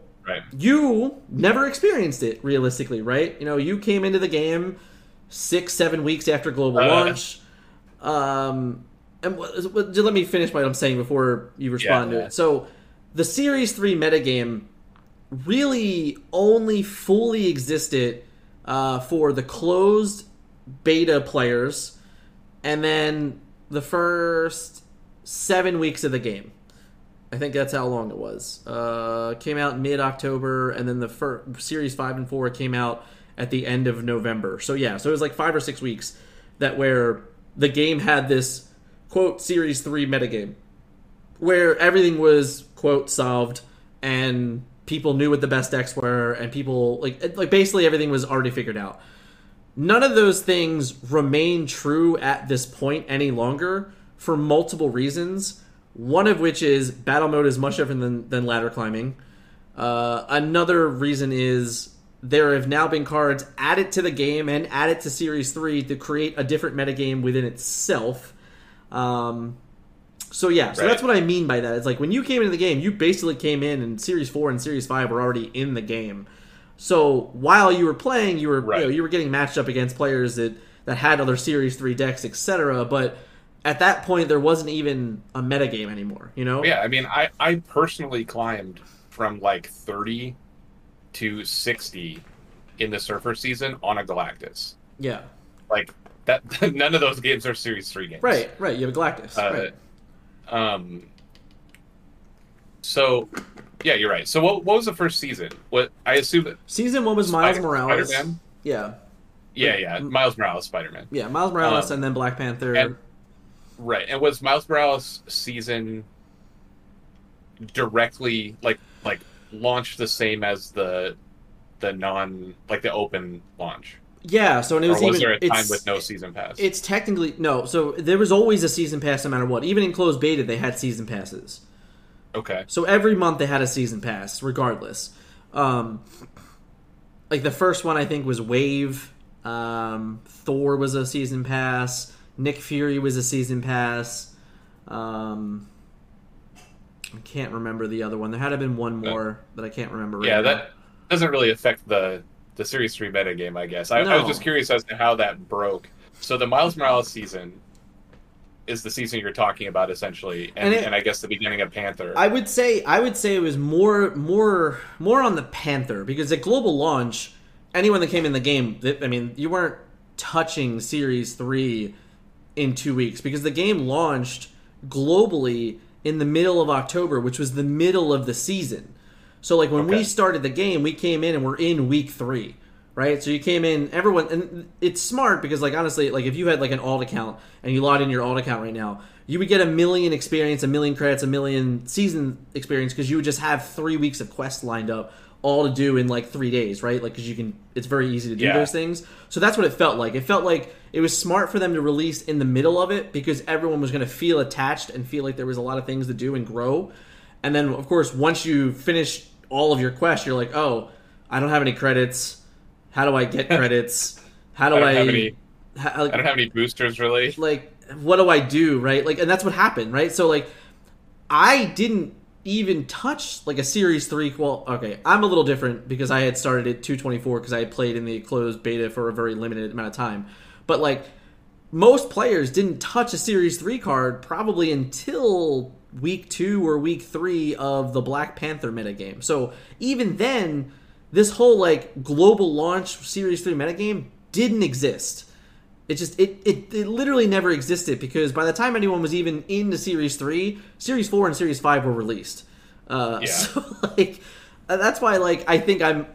you never experienced it, realistically, right? You know, you came into the game 6-7 weeks after global launch. and just let me finish what I'm saying before you respond to it. So the Series 3 metagame really only fully existed for the closed beta players and then the first 7 weeks of the game. I think that's how long it was. Came out mid-October, and then the Series 5 and 4 came out at the end of November. So yeah, so it was like 5 or 6 weeks that where the game had this, quote, Series 3 metagame, where everything was, quote, solved, and people knew what the best decks were, and people, like basically everything was already figured out. None of those things remain true at this point any longer for multiple reasons. One of which is battle mode is much different than ladder climbing. Another reason is there have now been cards added to the game and added to Series 3 to create a different metagame within itself. So that's what I mean by that. It's like when you came into the game, you basically came in and Series 4 and Series 5 were already in the game. So while you were playing, you were you were getting matched up against players that had other Series 3 decks, etc., but at that point, there wasn't even a metagame anymore, you know? Yeah, I mean, I personally climbed from, 30 to 60 in the Surfer season on a Galactus. Yeah. That. None of those games are Series 3 games. Right, you have a Galactus. So, yeah, you're right. So what was the first season? Season 1 was Miles Morales. Spider-Man? Yeah. Yeah, Miles Morales, Spider-Man. Yeah, Miles Morales, and then Black Panther. Right, and was Miles Morales' season directly launched the same as the non the open launch? Yeah, so and it was, or was even there a time with no season pass? It's technically no. So there was always a season pass no matter what. Even in closed beta, they had season passes. Okay. So every month they had a season pass, regardless. The first one I think was Wave. Thor was a season pass. Nick Fury was a season pass. I can't remember the other one. There had to have been one more that I can't remember right now. Yeah, that doesn't really affect the Series 3 metagame, I guess. I was just curious as to how that broke. So the Miles Morales season is the season you're talking about, essentially, and I guess the beginning of Panther. I would say it was more on the Panther, because at global launch, anyone that came in the game, you weren't touching Series 3 in 2 weeks, because the game launched globally in the middle of October, which was the middle of the season. So when we started the game, we came in and we're in week 3, right? So you came in, everyone, and it's smart because honestly, if you had an alt account and you logged in your alt account right now, you would get 1,000,000 experience, 1,000,000 credits, 1,000,000 season experience, because you would just have 3 weeks of quests lined up, all to do in 3 days, right? Because you can, it's very easy to do those things. So that's what it felt like. It felt like it was smart for them to release in the middle of it, because everyone was going to feel attached and feel like there was a lot of things to do and grow. And then, of course, once you finish all of your quests, you're like, oh, I don't have any credits. How do I get credits? How do I don't have any boosters, really. What do I do, right? And that's what happened, right? So, I didn't even touch a Series 3. Well, okay, I'm a little different because I had started at 224 because I had played in the closed beta for a very limited amount of time. But most players didn't touch a Series 3 card probably until week 2 or week 3 of the Black Panther metagame. So even then, this whole global launch Series 3 metagame didn't exist. It just it literally never existed, because by the time anyone was even into Series 3, Series 4 and Series 5 were released. So that's why I think I'm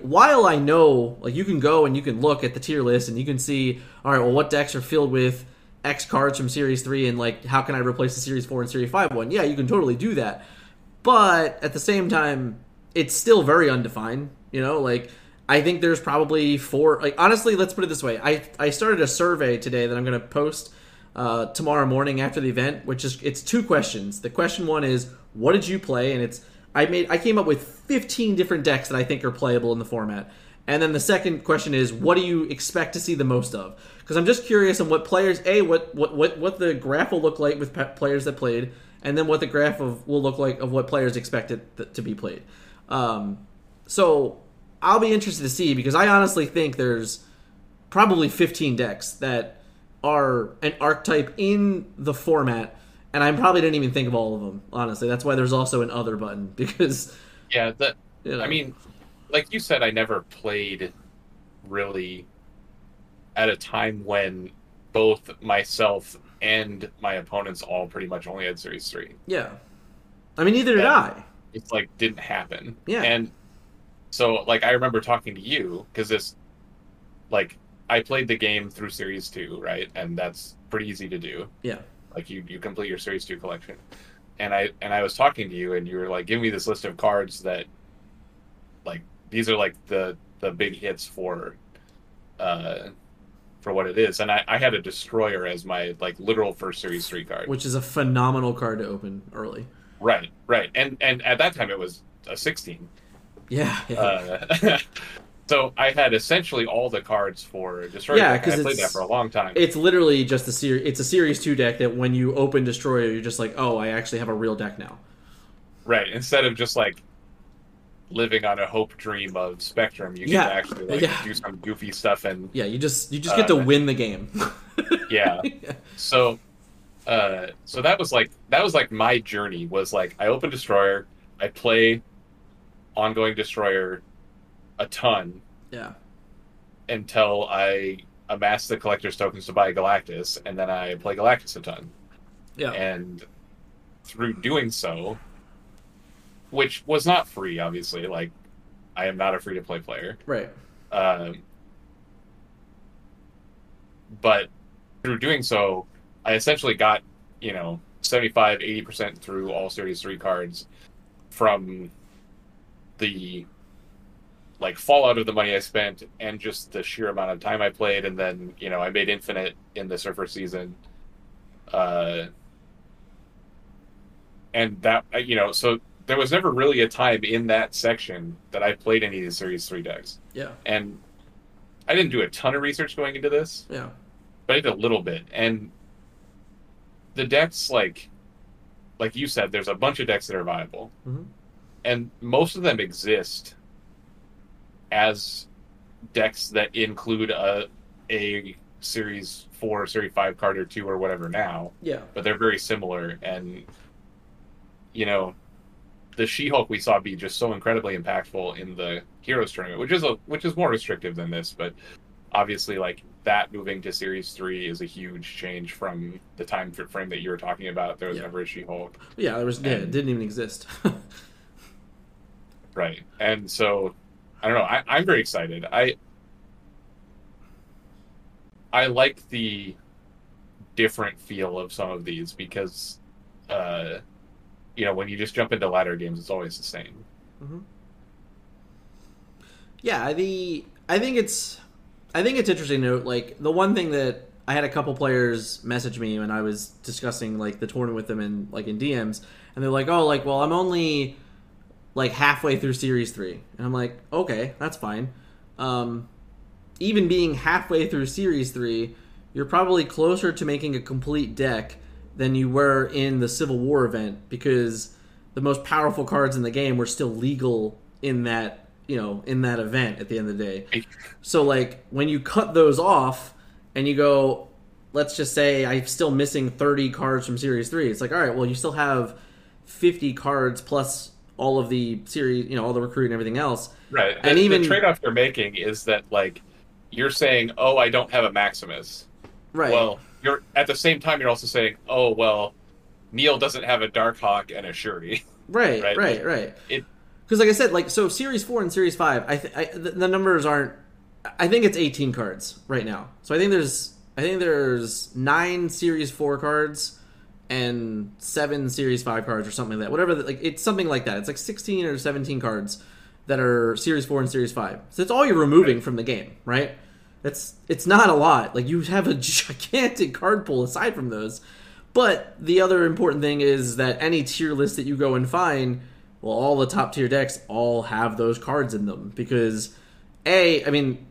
while I know you can go and you can look at the tier list and you can see, all right, well, what decks are filled with X cards from Series 3 and how can I replace the Series 4 and Series 5 one? Yeah, you can totally do that. But at the same time, it's still very undefined, I think there's probably 4... honestly, let's put it this way. I started a survey today that I'm going to post tomorrow morning after the event, which is... It's 2 questions. The question 1 is, what did you play? And it's... I came up with 15 different decks that I think are playable in the format. And then the second question is, what do you expect to see the most of? Because I'm just curious on what players... what the graph will look like with players that played, and then what the graph will look like of what players expect it to be played. So... I'll be interested to see, because I honestly think there's probably 15 decks that are an archetype in the format, and I probably didn't even think of all of them, honestly. That's why there's also an other button, because... Yeah, that, you know. I mean, like you said, I never played really at a time when both myself and my opponents all pretty much only had Series 3. Yeah. I mean, neither did I. It's like, didn't happen. Yeah. And so, like, I remember talking to you, because this, like, I played the game through Series 2, right? And that's pretty easy to do. Yeah. Like, you complete your Series 2 collection. And I was talking to you, and you were like, give me this list of cards that, like, these are, like, the big hits for what it is. And I had a Destroyer as my, like, literal first Series 3 card. Which is a phenomenal card to open early. Right, right. And at that time, it was a 16. Yeah. So I had essentially all the cards for Destroyer. Yeah, because I played that for a long time. It's literally just it's a Series 2 deck that when you open Destroyer, you're just like, oh, I actually have a real deck now. Right. Instead of just, like, living on a hope dream of Spectrum, you can actually do some goofy stuff. And yeah, you just get to win the game. Yeah. So... so that was like my journey was like I open Destroyer, I play ongoing Destroyer a ton, until I amass the collector's tokens to buy Galactus, and then I play Galactus a ton, and through doing so, which was not free, obviously, like I am not a free to play player, right? But through doing so, I essentially got, 75, 80% through all Series 3 cards from the, like, fallout of the money I spent and just the sheer amount of time I played. And then, I made Infinite in the Surfer season. And that, so there was never really a time in that section that I played any of the Series 3 decks. Yeah. And I didn't do a ton of research going into this. Yeah. But I did a little bit. And... the decks, like you said, there's a bunch of decks that are viable. Mm-hmm. And most of them exist as decks that include a Series 4, Series 5 card or 2 or whatever now. Yeah. But they're very similar. And, the She-Hulk we saw be just so incredibly impactful in the Heroes Tournament, which is more restrictive than this, but obviously, like, that moving to Series 3 is a huge change from the time frame that you were talking about. There was never a She-Hulk. Yeah, there was. And, it didn't even exist. Right. And so, I don't know. I'm very excited. I like the different feel of some of these because, when you just jump into ladder games, it's always the same. Mm-hmm. Yeah, I think it's interesting to note, like, the one thing that I had a couple players message me when I was discussing, like, the tournament with them in DMs, and they're like, oh, like, well, I'm only, like, halfway through Series 3. And I'm like, okay, that's fine. Even being halfway through Series 3, you're probably closer to making a complete deck than you were in the Civil War event, because the most powerful cards in the game were still legal in that event at the end of the day. So, like, when you cut those off and you go, let's just say I'm still missing 30 cards from Series 3, it's like, all right, well, you still have 50 cards plus all of the series, all the recruit and everything else. Right. And even the trade-off you're making is that, like, you're saying, oh, I don't have a Maximus. Right. Well, you're at the same time, you're also saying, oh, well, Neil doesn't have a Darkhawk and a Shuri. Right, right. Because, like I said, like, so Series 4 and Series 5, the numbers aren't... I think it's 18 cards right now. So I think there's 9 Series 4 cards and 7 Series 5 cards or something like that. Whatever, like, it's something like that. It's like 16 or 17 cards that are Series 4 and Series 5. So that's all you're removing from the game, right? It's not a lot. Like, you have a gigantic card pool aside from those. But the other important thing is that any tier list that you go and find... well, all the top-tier decks all have those cards in them because, I mean,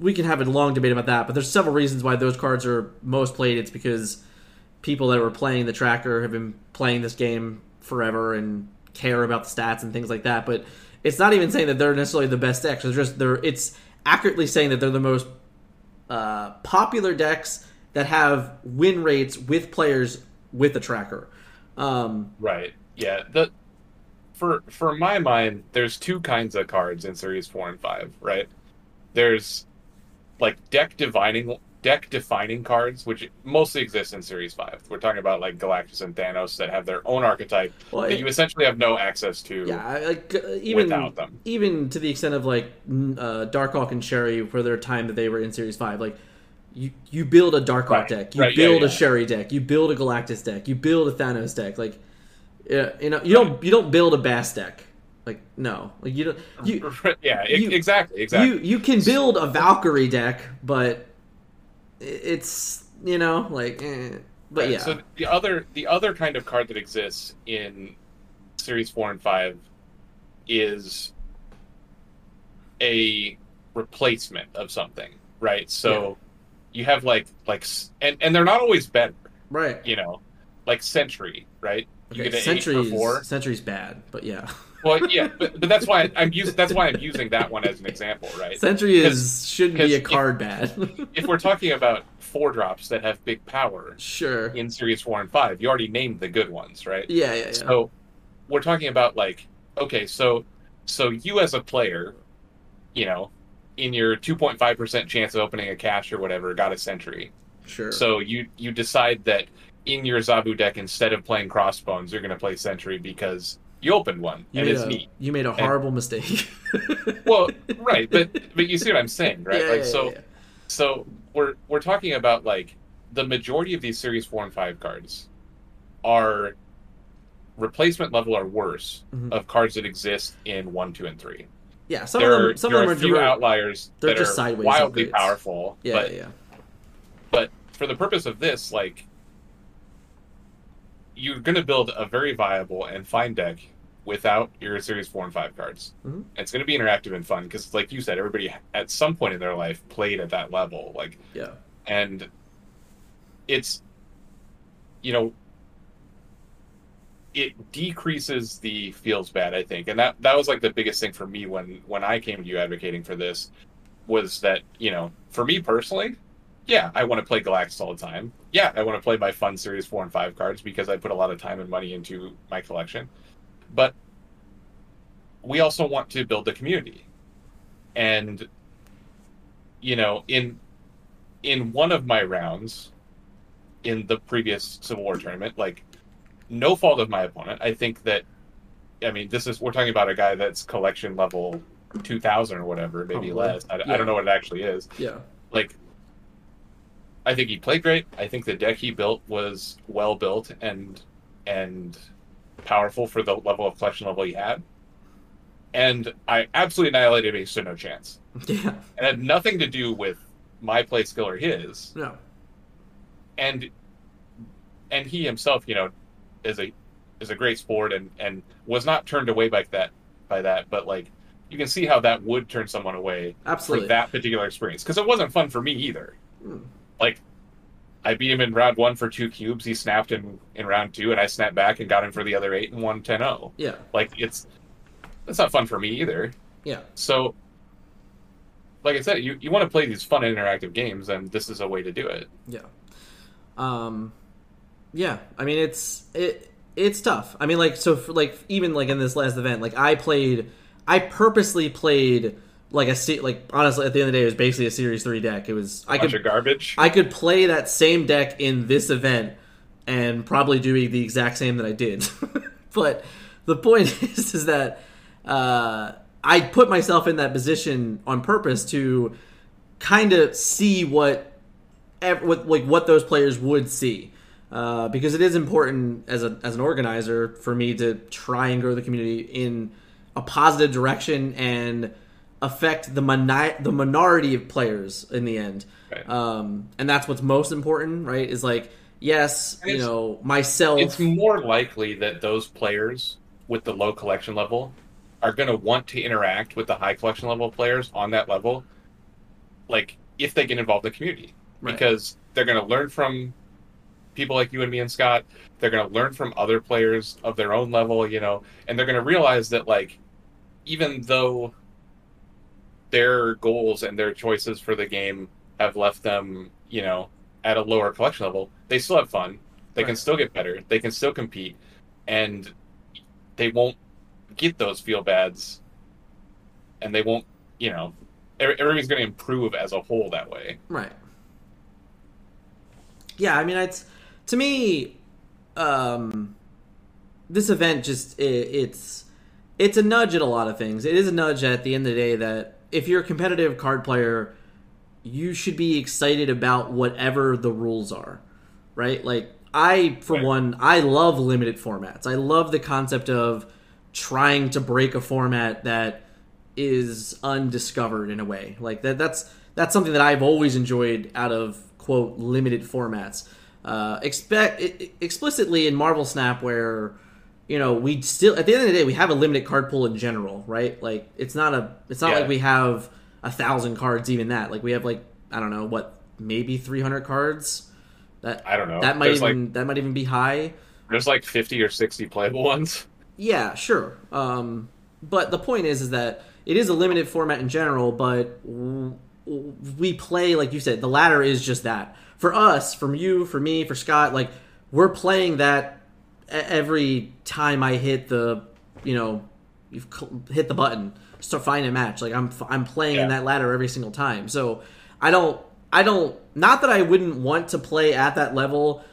we can have a long debate about that, but there's several reasons why those cards are most played. It's because people that were playing the tracker have been playing this game forever and care about the stats and things like that, but it's not even saying that they're necessarily the best decks. It's accurately saying that they're the most popular decks that have win rates with players with a tracker. Right. Yeah. For my mind, there's two kinds of cards in Series 4 and 5, right? There's like deck defining cards, which mostly exist in Series 5. We're talking about like Galactus and Thanos that have their own archetype that you essentially have no access to. Yeah, like even without them, even to the extent of like Darkhawk and Shuri for their time that they were in Series 5, like. You build a Darkhawk deck, you build a Shuri deck, you build a Galactus deck, you build a Thanos deck. Like, you know, you don't build a Bass deck. Like, no, like you don't. Exactly. You can build a Valkyrie deck, but it's but yeah. So the other kind of card that exists in Series 4 and 5 is a replacement of something, right? So. Yeah. You have and they're not always better, right? You know, like Sentry, right? Okay, you get Sentry's bad, but yeah. Well, yeah, but that's why I'm using that one as an example, right? Sentry shouldn't be a card bad. If we're talking about 4-drops that have big power, sure. In Series 4 and 5, you already named the good ones, right? Yeah. So we're talking about like, okay, so you as a player, you know. In your 2.5% chance of opening a cache or whatever, got a Sentry. Sure. So you decide that in your Zabu deck, instead of playing Crossbones, you're going to play Sentry because you opened one and it's neat. You made a horrible mistake. Well, right, but you see what I'm saying, right? Yeah, So we're talking about like the majority of these Series 4 and 5 cards are replacement level or worse of cards that exist in 1, 2, and 3. Yeah, some of them are outliers. They're just sideways. Wildly powerful. Yeah, yeah. But for the purpose of this, like, you're going to build a very viable and fine deck without your Series 4 and 5 cards. Mm-hmm. It's going to be interactive and fun because, like you said, everybody at some point in their life played at that level. Like, yeah, and it's, you know. It decreases the feels bad, I think. And that was like the biggest thing for me when I came to you advocating for this was that, you know, for me personally, yeah, I want to play Galactus all the time. Yeah, I want to play my fun Series 4 and 5 cards because I put a lot of time and money into my collection. But we also want to build the community. And, you know, in one of my rounds in the previous Civil War tournament, like, no fault of my opponent. I think that, I mean, we're talking about a guy that's collection level 2,000 or whatever, maybe less. I don't know what it actually is. Yeah. Like, I think he played great. I think the deck he built was well built and powerful for the level of collection level he had. And I absolutely annihilated him, so no chance. Yeah. And had nothing to do with my play skill or his. No. And he himself, you know, is a great sport and was not turned away by that, but like you can see how that would turn someone away. Absolutely. For that particular experience, because it wasn't fun for me either. Like I beat him in round 1 for 2 cubes, he snapped in round 2 and I snapped back and got him for the other 8 and won 10-0. Yeah, like it's not fun for me either. Yeah, so like I said, you want to play these fun interactive games and this is a way to do it. Yeah. Yeah, I mean it's tough. I mean, like, so for, like, even like in this last event, like I purposely played like honestly at the end of the day it was basically a Series 3 deck. It was garbage. I could play that same deck in this event and probably do the exact same that I did. But the point is that I put myself in that position on purpose to kind of see what those players would see. Because it is important as an organizer for me to try and grow the community in a positive direction and affect the minority of players in the end. Right. And that's what's most important, right? Is like, yes, you know, myself. It's more likely that those players with the low collection level are going to want to interact with the high collection level players on that level, like if they get involved in the community. Right. Because they're going to learn from people like you and me and Scott, they're going to learn from other players of their own level, you know, and they're going to realize that, like, even though their goals and their choices for the game have left them, you know, at a lower collection level, they still have fun. They can still get better. They can still compete, and they won't get those feel bads. And they won't, you know, everybody's going to improve as a whole that way. Right. Yeah, I mean, it's to me, this event just it's a nudge at a lot of things. It is a nudge at the end of the day that if you're a competitive card player, you should be excited about whatever the rules are, right? Like I, for one, I love limited formats. I love the concept of trying to break a format that is undiscovered in a way. Like that's something that I've always enjoyed out of quote limited formats. Explicitly in Marvel Snap, where you know we still at the end of the day we have a limited card pool in general, right? Like it's not like we have 1,000 cards, even that. Like we have like I don't know what maybe 300 cards. That I don't know. That might might even be high. There's like 50 or 60 playable ones. Yeah, sure. But the point is that it is a limited format in general, but we play, like you said, the latter is just that. For us, from you, for me, for Scott, like, we're playing that every time I hit the, you know, you've hit the button to find a match. Like, I'm playing in that ladder every single time. So, I don't, not that I wouldn't want to play at that level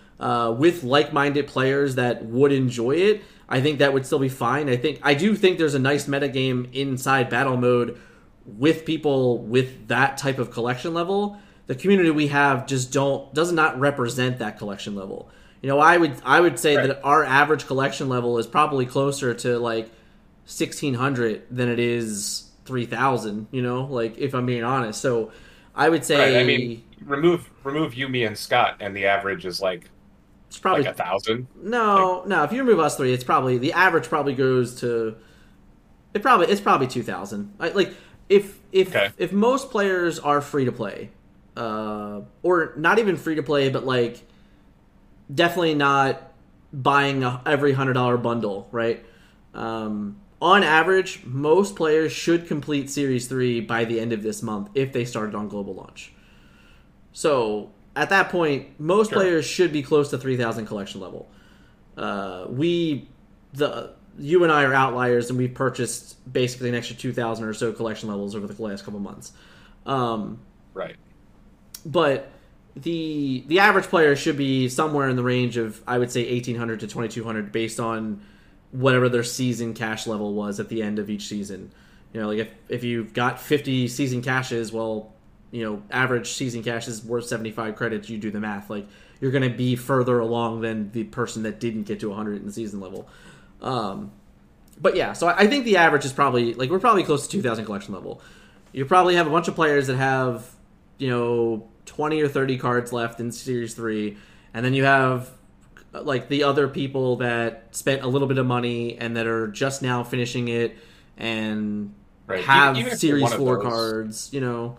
with like-minded players that would enjoy it. I think that would still be fine. I do think there's a nice metagame inside battle mode with people with that type of collection level. The community we have just does not represent that collection level. You know, I would say that our average collection level is probably closer to like 1,600 than it is 3,000, you know, like if I'm being honest. So I would say I mean remove you, me and Scott and the average is like it's probably like 1,000. No, if you remove us three, it's probably the average probably goes to it's probably 2,000. Like if most players are free to play, or not even free to play, but like definitely not buying every $100 bundle, right? On average, most players should complete Series 3 by the end of this month if they started on global launch. So at that point, most players should be close to 3,000 collection level. You and I are outliers, and we've purchased basically an extra 2,000 or so collection levels over the last couple months. Right. But the average player should be somewhere in the range of, I would say, 1,800 to 2,200 based on whatever their season cash level was at the end of each season. You know, like if you've got 50 season caches, well, you know, average season cash is worth 75 credits. You do the math. Like, you're going to be further along than the person that didn't get to 100 in the season level. But yeah, so I think the average is probably, like, we're probably close to 2,000 collection level. You probably have a bunch of players that have, you know, 20 or 30 cards left in Series 3, and then you have, like, the other people that spent a little bit of money and that are just now finishing it and have even Series 4 cards, you know.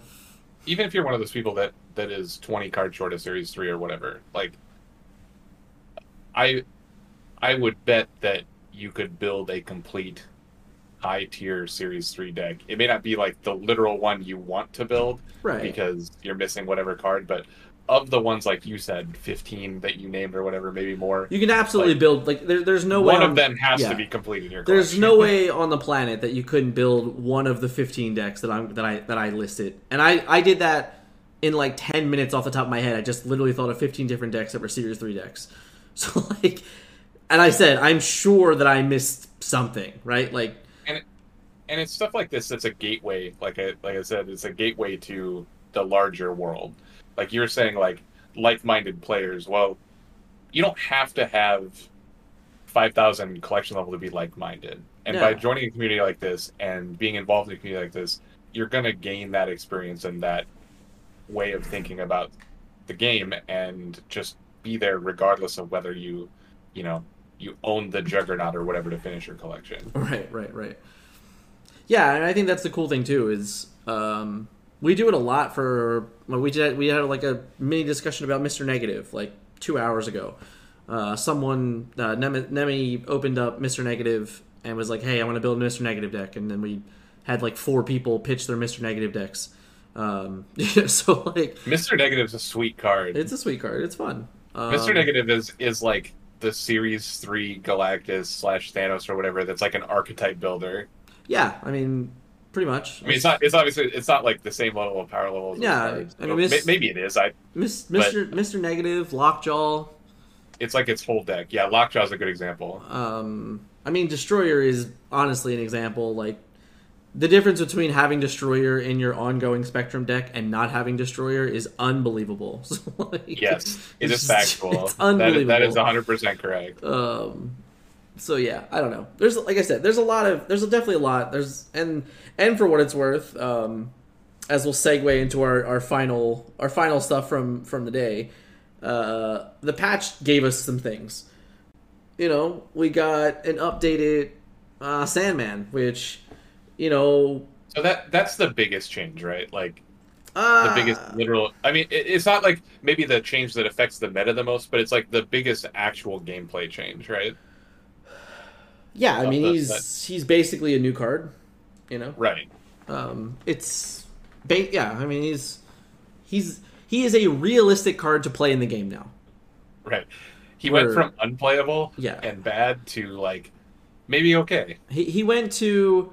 Even if you're one of those people that is 20 cards short of Series 3 or whatever, like, I would bet that you could build a complete high-tier Series 3 deck. It may not be, like, the literal one you want to build because you're missing whatever card, but of the ones, like you said, 15 that you named or whatever, maybe more. You can absolutely build, like, there's no way. One of them has to be complete in your collection. There's no way on the planet that you couldn't build one of the 15 decks that I listed. And I did that in, like, 10 minutes off the top of my head. I just literally thought of 15 different decks that were Series 3 decks. So, like, and I said, I'm sure that I missed something, right? Like, and it's stuff like this that's a gateway. Like I said, it's a gateway to the larger world. Like you were saying, like-minded players. Well, you don't have to have 5,000 collection level to be like-minded. And by joining a community like this and being involved in a community like this, you're going to gain that experience and that way of thinking about the game and just be there regardless of whether you own the juggernaut or whatever to finish your collection. Right. Yeah, and I think that's the cool thing too is we do it a lot for. Well, we had like a mini discussion about Mr. Negative like 2 hours ago. Someone Nemi opened up Mr. Negative and was like, "Hey, I want to build a Mr. Negative deck," and then we had like 4 people pitch their Mr. Negative decks, So like Mr. Negative's a sweet card. It's a sweet card. It's fun. Mr. Negative is like the Series 3 Galactus / Thanos or whatever. That's like an archetype builder. Yeah, I mean, pretty much. I mean, it's not like the same level of power levels. Yeah, I mean, maybe it is. Mr. Negative, Lockjaw. It's like its whole deck. Yeah, Lockjaw's a good example. I mean, Destroyer is honestly an example. Like, the difference between having Destroyer in your ongoing Spectrum deck and not having Destroyer is unbelievable. So, like, yes, it is factual. It's unbelievable. That is 100% correct. So yeah, I don't know. There's, like I said, there's definitely a lot. And for what it's worth, as we'll segue into our final stuff from the day, the patch gave us some things. You know, we got an updated Sandman, which, you know, so that's the biggest change, right? Like, the biggest literal. I mean, it's not like maybe the change that affects the meta the most, but it's like the biggest actual gameplay change, right? Yeah, I mean, he's basically a new card, you know. Right. I mean, he is a realistic card to play in the game now. Right. He went from unplayable and bad to like maybe okay. He went to,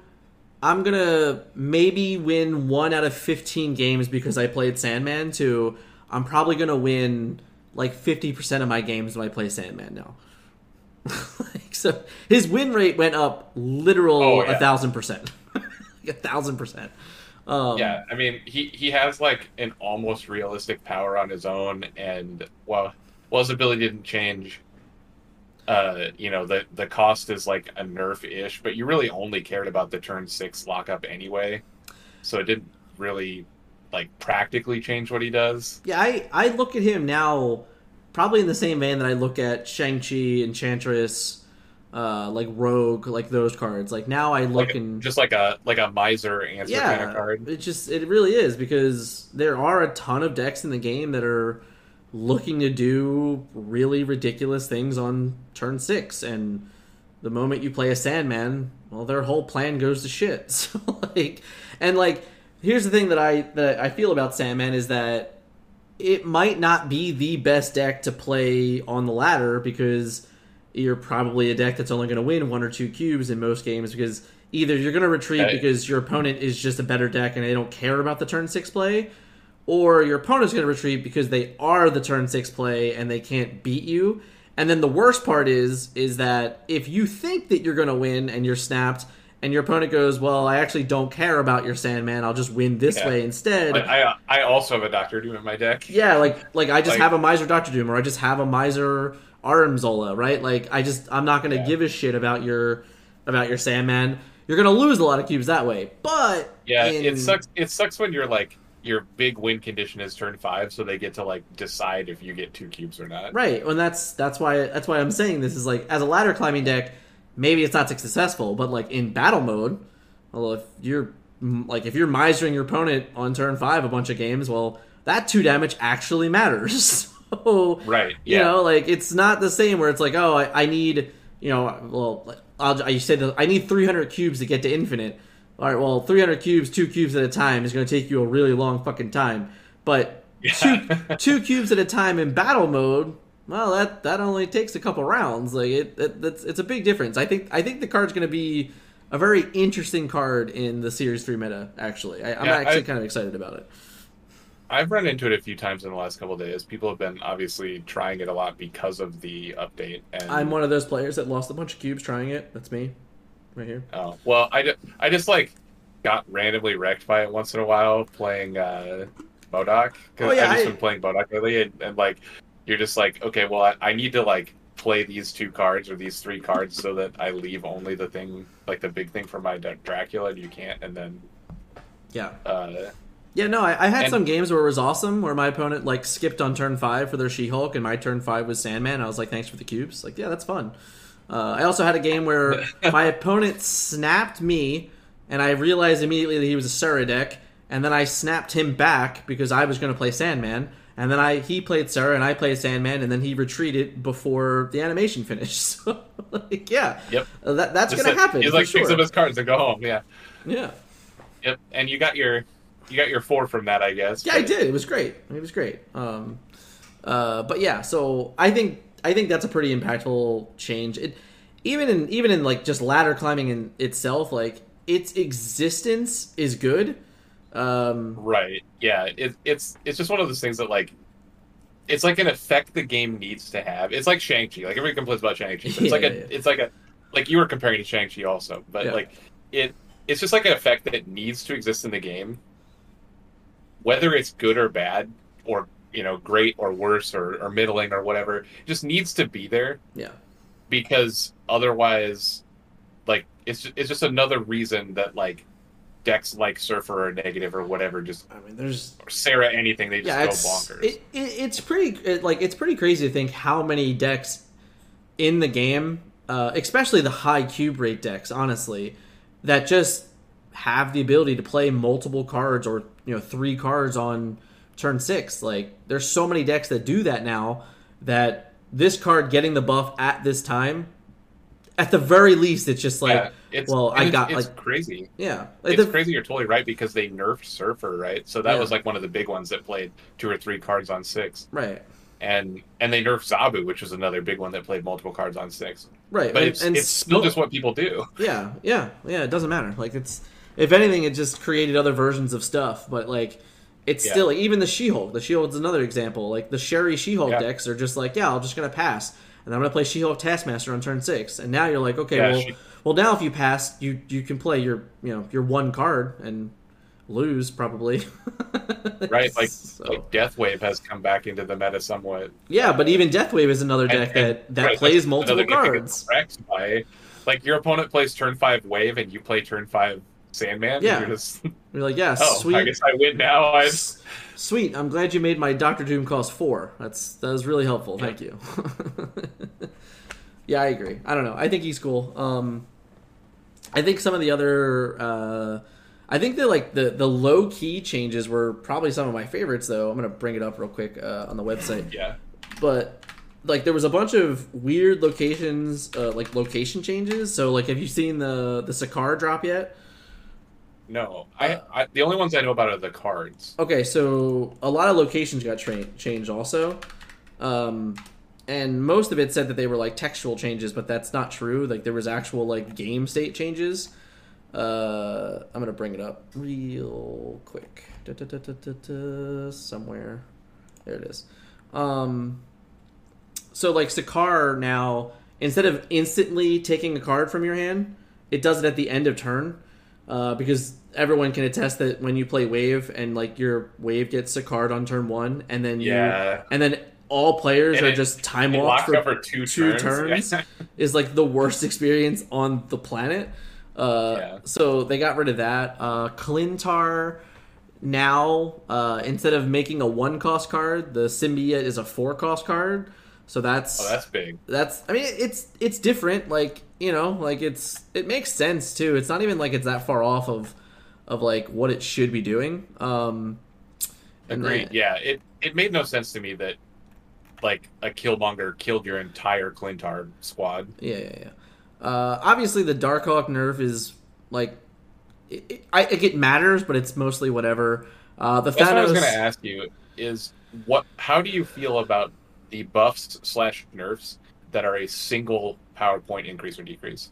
I'm gonna maybe win 1 out of 15 games because I played Sandman, to I'm probably gonna win like 50% of my games when I play Sandman now. So his win rate went up 1,000%. 1,000%. Yeah, I mean, he has like an almost realistic power on his own, and while his ability didn't change, you know, the cost is like a nerf-ish, but you really only cared about the turn 6 lockup anyway, so it didn't really like practically change what he does. Yeah, I look at him now probably in the same vein that I look at Shang-Chi, Enchantress, like Rogue, like those cards. Like now I look and just like a miser answer kind of card. It really is, because there are a ton of decks in the game that are looking to do really ridiculous things on turn 6, and the moment you play a Sandman, well, their whole plan goes to shit. So here's the thing that I feel about Sandman is that it might not be the best deck to play on the ladder, because you're probably a deck that's only going to win 1 or 2 cubes in most games, because either you're going to retreat because your opponent is just a better deck and they don't care about the turn 6 play, or your opponent's going to retreat because they are the turn 6 play and they can't beat you. And then the worst part is that if you think that you're going to win and you're snapped, and your opponent goes, well, I actually don't care about your Sandman, I'll just win this way instead. Like, I also have a Doctor Doom in my deck. Yeah, like I just have a Miser Doctor Doom, or I just have a Miser Armzola, right? Like, I'm not going to give a shit about your Sandman. You're going to lose a lot of cubes that way. But it sucks. It sucks when you're like, your big win condition is turn 5, so they get to like decide if you get 2 cubes or not. Right, and that's why I'm saying this is like, as a ladder climbing deck, maybe it's not successful, but like in battle mode, although if you're misering your opponent on turn 5 a bunch of games, well, that 2 damage actually matters. So, right. Yeah. You know, like, it's not the same where it's like, oh, I need, you know, well, I need 300 cubes to get to infinite. All right, well, 300 cubes, 2 cubes at a time is going to take you a really long fucking time. But two cubes at a time in battle mode, well, that only takes a couple rounds. Like, it's a big difference. I think the card's going to be a very interesting card in the Series 3 meta. Actually, I'm kind of excited about it. I've run into it a few times in the last couple of days. People have been obviously trying it a lot because of the update. And I'm one of those players that lost a bunch of cubes trying it. That's me, right here. Oh well, I just like got randomly wrecked by it once in a while playing MODOK. Oh yeah, I've just been playing MODOK lately, and like, you're just like, okay, well, I need to like play these 2 cards or these 3 cards so that I leave only the thing, like the big thing for my Dracula, and you can't, and then... Yeah. Yeah, no, I had some games where it was awesome, where my opponent like skipped on turn 5 for their She-Hulk, and my turn 5 was Sandman. I was like, thanks for the cubes. Like, yeah, that's fun. I also had a game where my opponent snapped me, and I realized immediately that he was a Surfer deck, and then I snapped him back because I was going to play Sandman. And then he played Sarah, and I played Sandman, and then he retreated before the animation finished. So, like, yeah. Yep. That's going to happen. He like picks up his cards and go home. Yeah. Yeah. Yep. And you got your You got your 4 from that, I guess. Yeah, but... I did. It was great. It was great. But yeah, so I think that's a pretty impactful change. It even in like just ladder climbing in itself, like its existence is good. Right. Yeah. It's just one of those things that like. It's like an effect the game needs to have. It's like Shang-Chi. Like everybody complains about Shang-Chi. But it's like you were comparing to Shang-Chi also, but yeah. Like it's just like an effect that needs to exist in the game. Whether it's good or bad, or you know, great or worse or middling or whatever, it just needs to be there. Yeah. Because otherwise, like it's just another reason that like decks like Surfer or Negative or whatever just there's or Sarah anything they just go bonkers. It's pretty crazy to think how many decks in the game, especially the high cube rate decks, honestly, that just have the ability to play multiple cards or 3 cards on turn 6. Like there's so many decks that do that now that this card getting the buff at this time. At the very least, it's just like, it's like crazy. Yeah, like it's crazy. You're totally right because they nerfed Surfer, right? So that was like one of the big ones that played 2 or 3 cards on 6, right? And they nerfed Zabu, which was another big one that played multiple cards on 6, right? But it's still just what people do. Yeah. It doesn't matter. Like it's if anything, it just created other versions of stuff. But like it's still like, even the She-Hulk. The She-Hulk's another example. Like the She-Hulk decks are just like I'm just gonna pass. And I'm going to play She-Hulk Taskmaster on turn 6. And now you're like, okay, well, now if you pass, you can play your one card and lose probably. Right, like Deathwave has come back into the meta somewhat. Yeah, but even Deathwave is another deck that plays multiple cards. Like your opponent plays turn 5 Wave and you play turn 5 Sandman. Yeah, you're like, sweet. I guess I win now. Sweet, I'm glad you made my Doctor Doom cost 4. That was really helpful. Yeah. Thank you. Yeah, I agree. I don't know. I think he's cool. I think some of the other, I think that like the low key changes were probably some of my favorites though. I'm gonna bring it up real quick on the website. Yeah. But like there was a bunch of weird locations, like location changes. So like, have you seen the Sakaar drop yet? No, I the only ones I know about are the cards. Okay, so a lot of locations got changed also, and most of it said that they were like textual changes, but that's not true. Like there was actual like game state changes. I'm gonna bring it up real quick. Somewhere, there it is. So like Sakaar now, instead of instantly taking a card from your hand, it does it at the end of turn. Because everyone can attest that when you play Wave and like your Wave gets a card on turn 1, and then then all players are just time locked for two turns is like the worst experience on the planet. So they got rid of that. Clintar now instead of making a 1-cost card, the Symbiote is a 4-cost card. So that's big. It's different. Like it makes sense too. It's not even like it's that far off of like what it should be doing. Agreed. It made no sense to me that like a Killmonger killed your entire Clintar squad. Yeah. Obviously, the Darkhawk nerf is like it matters, but it's mostly whatever. That's what I was going to ask you is how do you feel about the buffs / nerfs that are a single power point increase or decrease?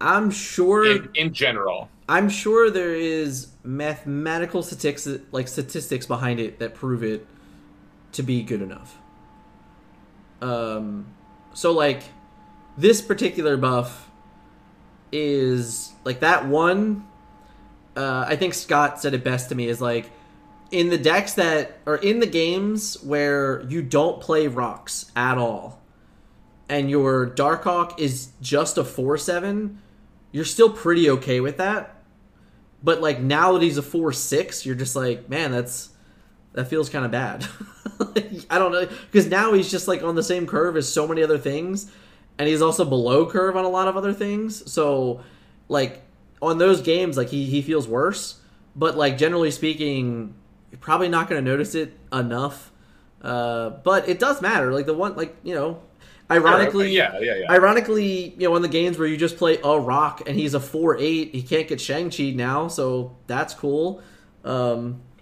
I'm sure in general. I'm sure there is mathematical statistics behind it that prove it to be good enough. So like this particular buff is like that one. I think Scott said it best to me is like, in the decks that are in the games where you don't play rocks at all and your Darkhawk is just a 4/7, you're still pretty okay with that. But like now that he's a 4/6, you're just like, man, that feels kind of bad. I don't know, because now he's just like on the same curve as so many other things, and he's also below curve on a lot of other things. So like on those games, like he feels worse. But like generally speaking, you're probably not going to notice it enough, but it does matter. Like the one, like ironically, ironically, in the games where you just play a rock and he's a 4/8, he can't get Shang-Chi now, so that's cool.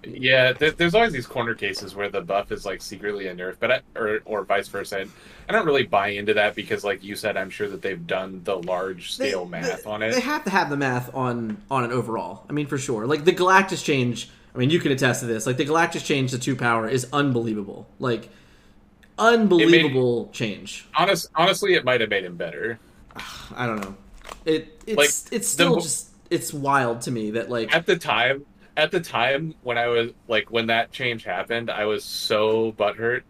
Yeah, there's always these corner cases where the buff is like secretly a nerf, but or vice versa. I don't really buy into that because, like you said, I'm sure that they've done the large scale math on it. They have to have the math on an overall. I mean, for sure. Like the Galactus change. I mean, you can attest to this. Like the Galactus change to 2 power is unbelievable. Like unbelievable change. Honestly, it might have made him better. I don't know. It's still just it's wild to me that like at the time. At the time, when I was like, when that change happened, I was so butthurt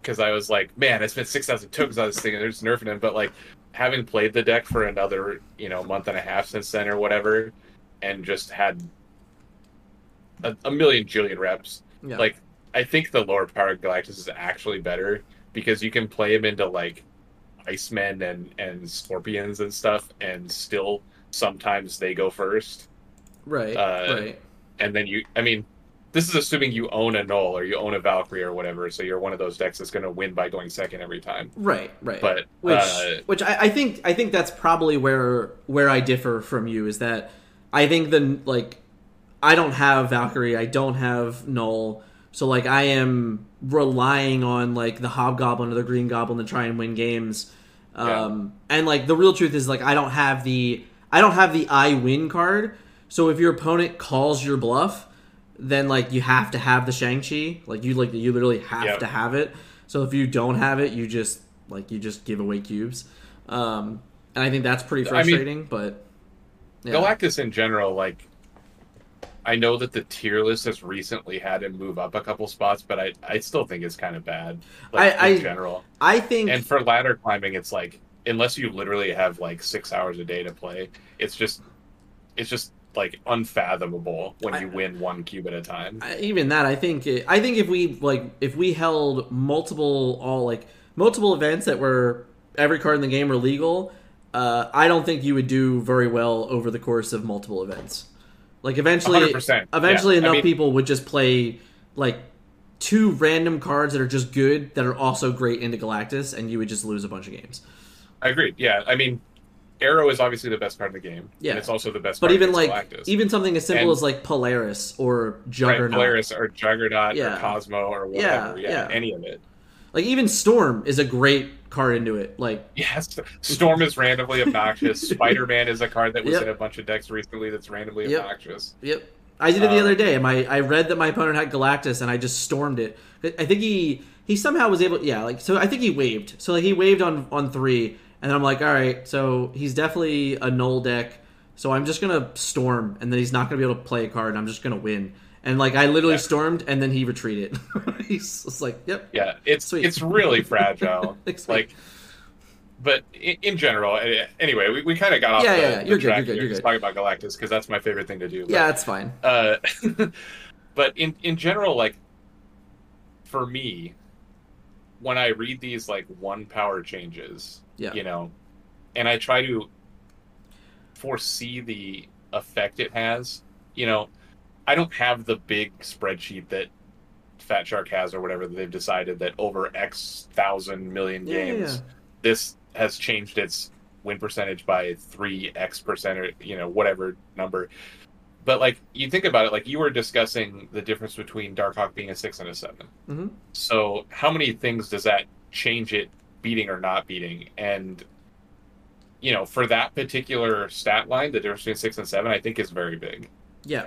because I was like, man, I spent 6,000 tokens on this thing and they're just nerfing him. But like, having played the deck for another, month and a half since then or whatever, and just had a million jillion reps, yeah. Like, I think the lower power Galactus is actually better because you can play him into like Icemen and Scorpions and stuff, and still sometimes they go first. Right. Right. And then this is assuming you own a Null or you own a Valkyrie or whatever, so you're one of those decks that's going to win by going second every time. Right. But which I think that's probably where I differ from you is that I think I don't have Valkyrie, I don't have Null, so like I am relying on like the Hobgoblin or the Green Goblin to try and win games. And like the real truth is like I don't have the I win card. So if your opponent calls your bluff, then like you have to have the Shang-Chi. Like you literally have to have it. So if you don't have it, you just give away cubes. And I think that's pretty frustrating. But yeah. Galactus in general, like I know that the tier list has recently had him move up a couple spots, but I still think it's kind of bad. Like in general, I think, and for ladder climbing, it's like unless you literally have like 6 hours a day to play, it's just like unfathomable when you win one cube at a time. I think if we held multiple events that were every card in the game were legal, I don't think you would do very well over the course of multiple events. Like eventually enough people would just play like 2 random cards that are just good that are also great into Galactus, and you would just lose a bunch of games. I agree. Yeah, I mean, Arrow is obviously the best part of the game. Yeah. And it's also the best part of Galactus. But even something as simple as like Polaris or Juggernaut. Right, Polaris or Juggernaut or Cosmo or whatever. Yeah, any of it. Like even Storm is a great card into it. Like yes, Storm is randomly obnoxious. Spider-Man is a card that was in a bunch of decks recently that's randomly obnoxious. Yep. I did it the other day. I read that my opponent had Galactus and I just stormed it. I think he somehow was able I think he waved. So like he waved on 3. And then I'm like, all right, so he's definitely a Null deck, so I'm just going to storm, and then he's not going to be able to play a card, and I'm just going to win. And, like, I literally stormed, and then he retreated. He's just like, yep. Yeah, it's really fragile. But in general, anyway, we kind of got off the track. You're good. Talking about Galactus, because that's my favorite thing to do. But, yeah, it's fine. But in general, like, for me, when I read these, like, 1 power changes... Yeah. And I try to foresee the effect it has. I don't have the big spreadsheet that Fat Shark has or whatever. They've decided that over X thousand million games, this has changed its win percentage by 3x% or whatever number. But like you think about it, like you were discussing the difference between Darkhawk being a 6 and a 7. Mm-hmm. So how many things does that change it? Beating or not beating, and for that particular stat line, the difference between 6 and 7, I think, is very big. Yeah,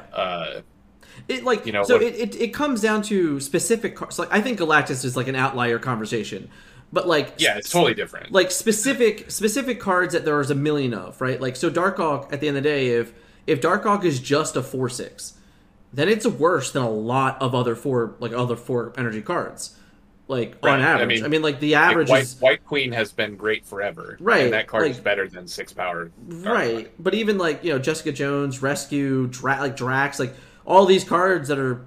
it comes down to specific cards. Like I think Galactus is like an outlier conversation, but like it's totally different. Like specific cards that there is a million of, right? Like so, Darkhawk at the end of the day, if Darkhawk is just a 4/6, then it's worse than a lot of other four energy cards. Like right. On average, like the average like White Queen has been great forever, right? And that card is better than 6 power, right? But even like Jessica Jones, Rescue, Drax, like all these cards that are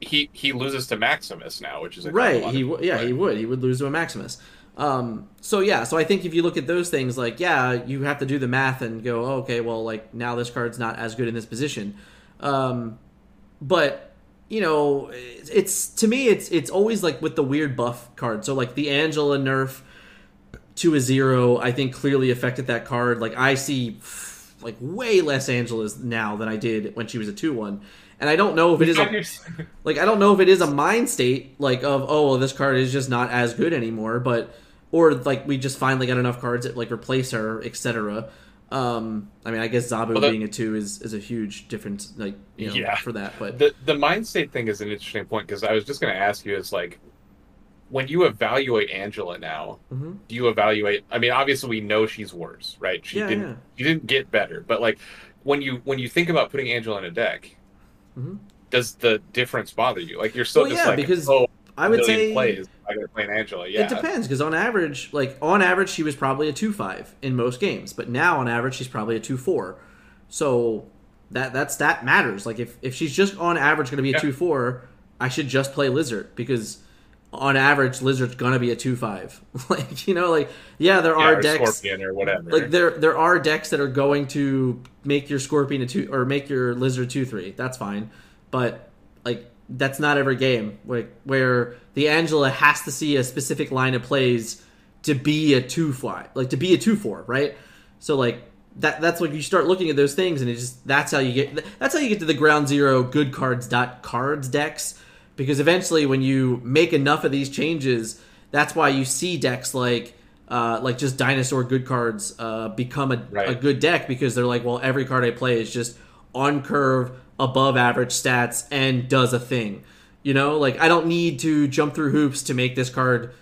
he loses to Maximus now, which is right. He would lose to a Maximus. So I think if you look at those things, like you have to do the math and go, oh, okay, well, like now this card's not as good in this position, but. It's to me, it's always like with the weird buff card. So like the Angela nerf to a 0, I think clearly affected that card. Like I see like way less Angelas now than I did when she was a 2/1. And I don't know if it is a, like, I don't know if it is a mind state, like, of, oh, well, this card is just not as good anymore, but, or, like, we just finally got enough cards that, like, replace her, etc. I mean, I guess Zabu being a 2 is a huge difference, like, you know, for that. But the mind state thing is an interesting point, because I was just going to ask you, is, like, when you evaluate Angela now, do you evaluate, I mean, obviously we know she's worse, right? She she didn't get better, but, like, when you think about putting Angela in a deck, does the difference bother you? Like, you're still because I would say plays, I'm gonna play an Angela. It depends, because on average she was probably a 2-5 in most games, but now on average she's probably a 2-4. So that matters. Like, if she's just on average going to be a 2-4, I should just play Lizard, because on average Lizard's gonna be a 2-5. Like, you know, like, there are decks, Scorpion or whatever. Like, there are decks that are going to make your Scorpion a 2 or make your Lizard 2-3. That's fine, but, like, that's not every game. Like, where the Angela has to see a specific line of plays to be a 2-fly, like, to be a 2-4, right? So, like, that's when you start looking at those things, and it just that's how you get to the ground zero good cards .cards decks. Because eventually, when you make enough of these changes, that's why you see decks like just Dinosaur good cards become a good deck, because they're like, well, every card I play is just on curve, above average stats, and does a thing. You know, like, I don't need to jump through hoops to make this card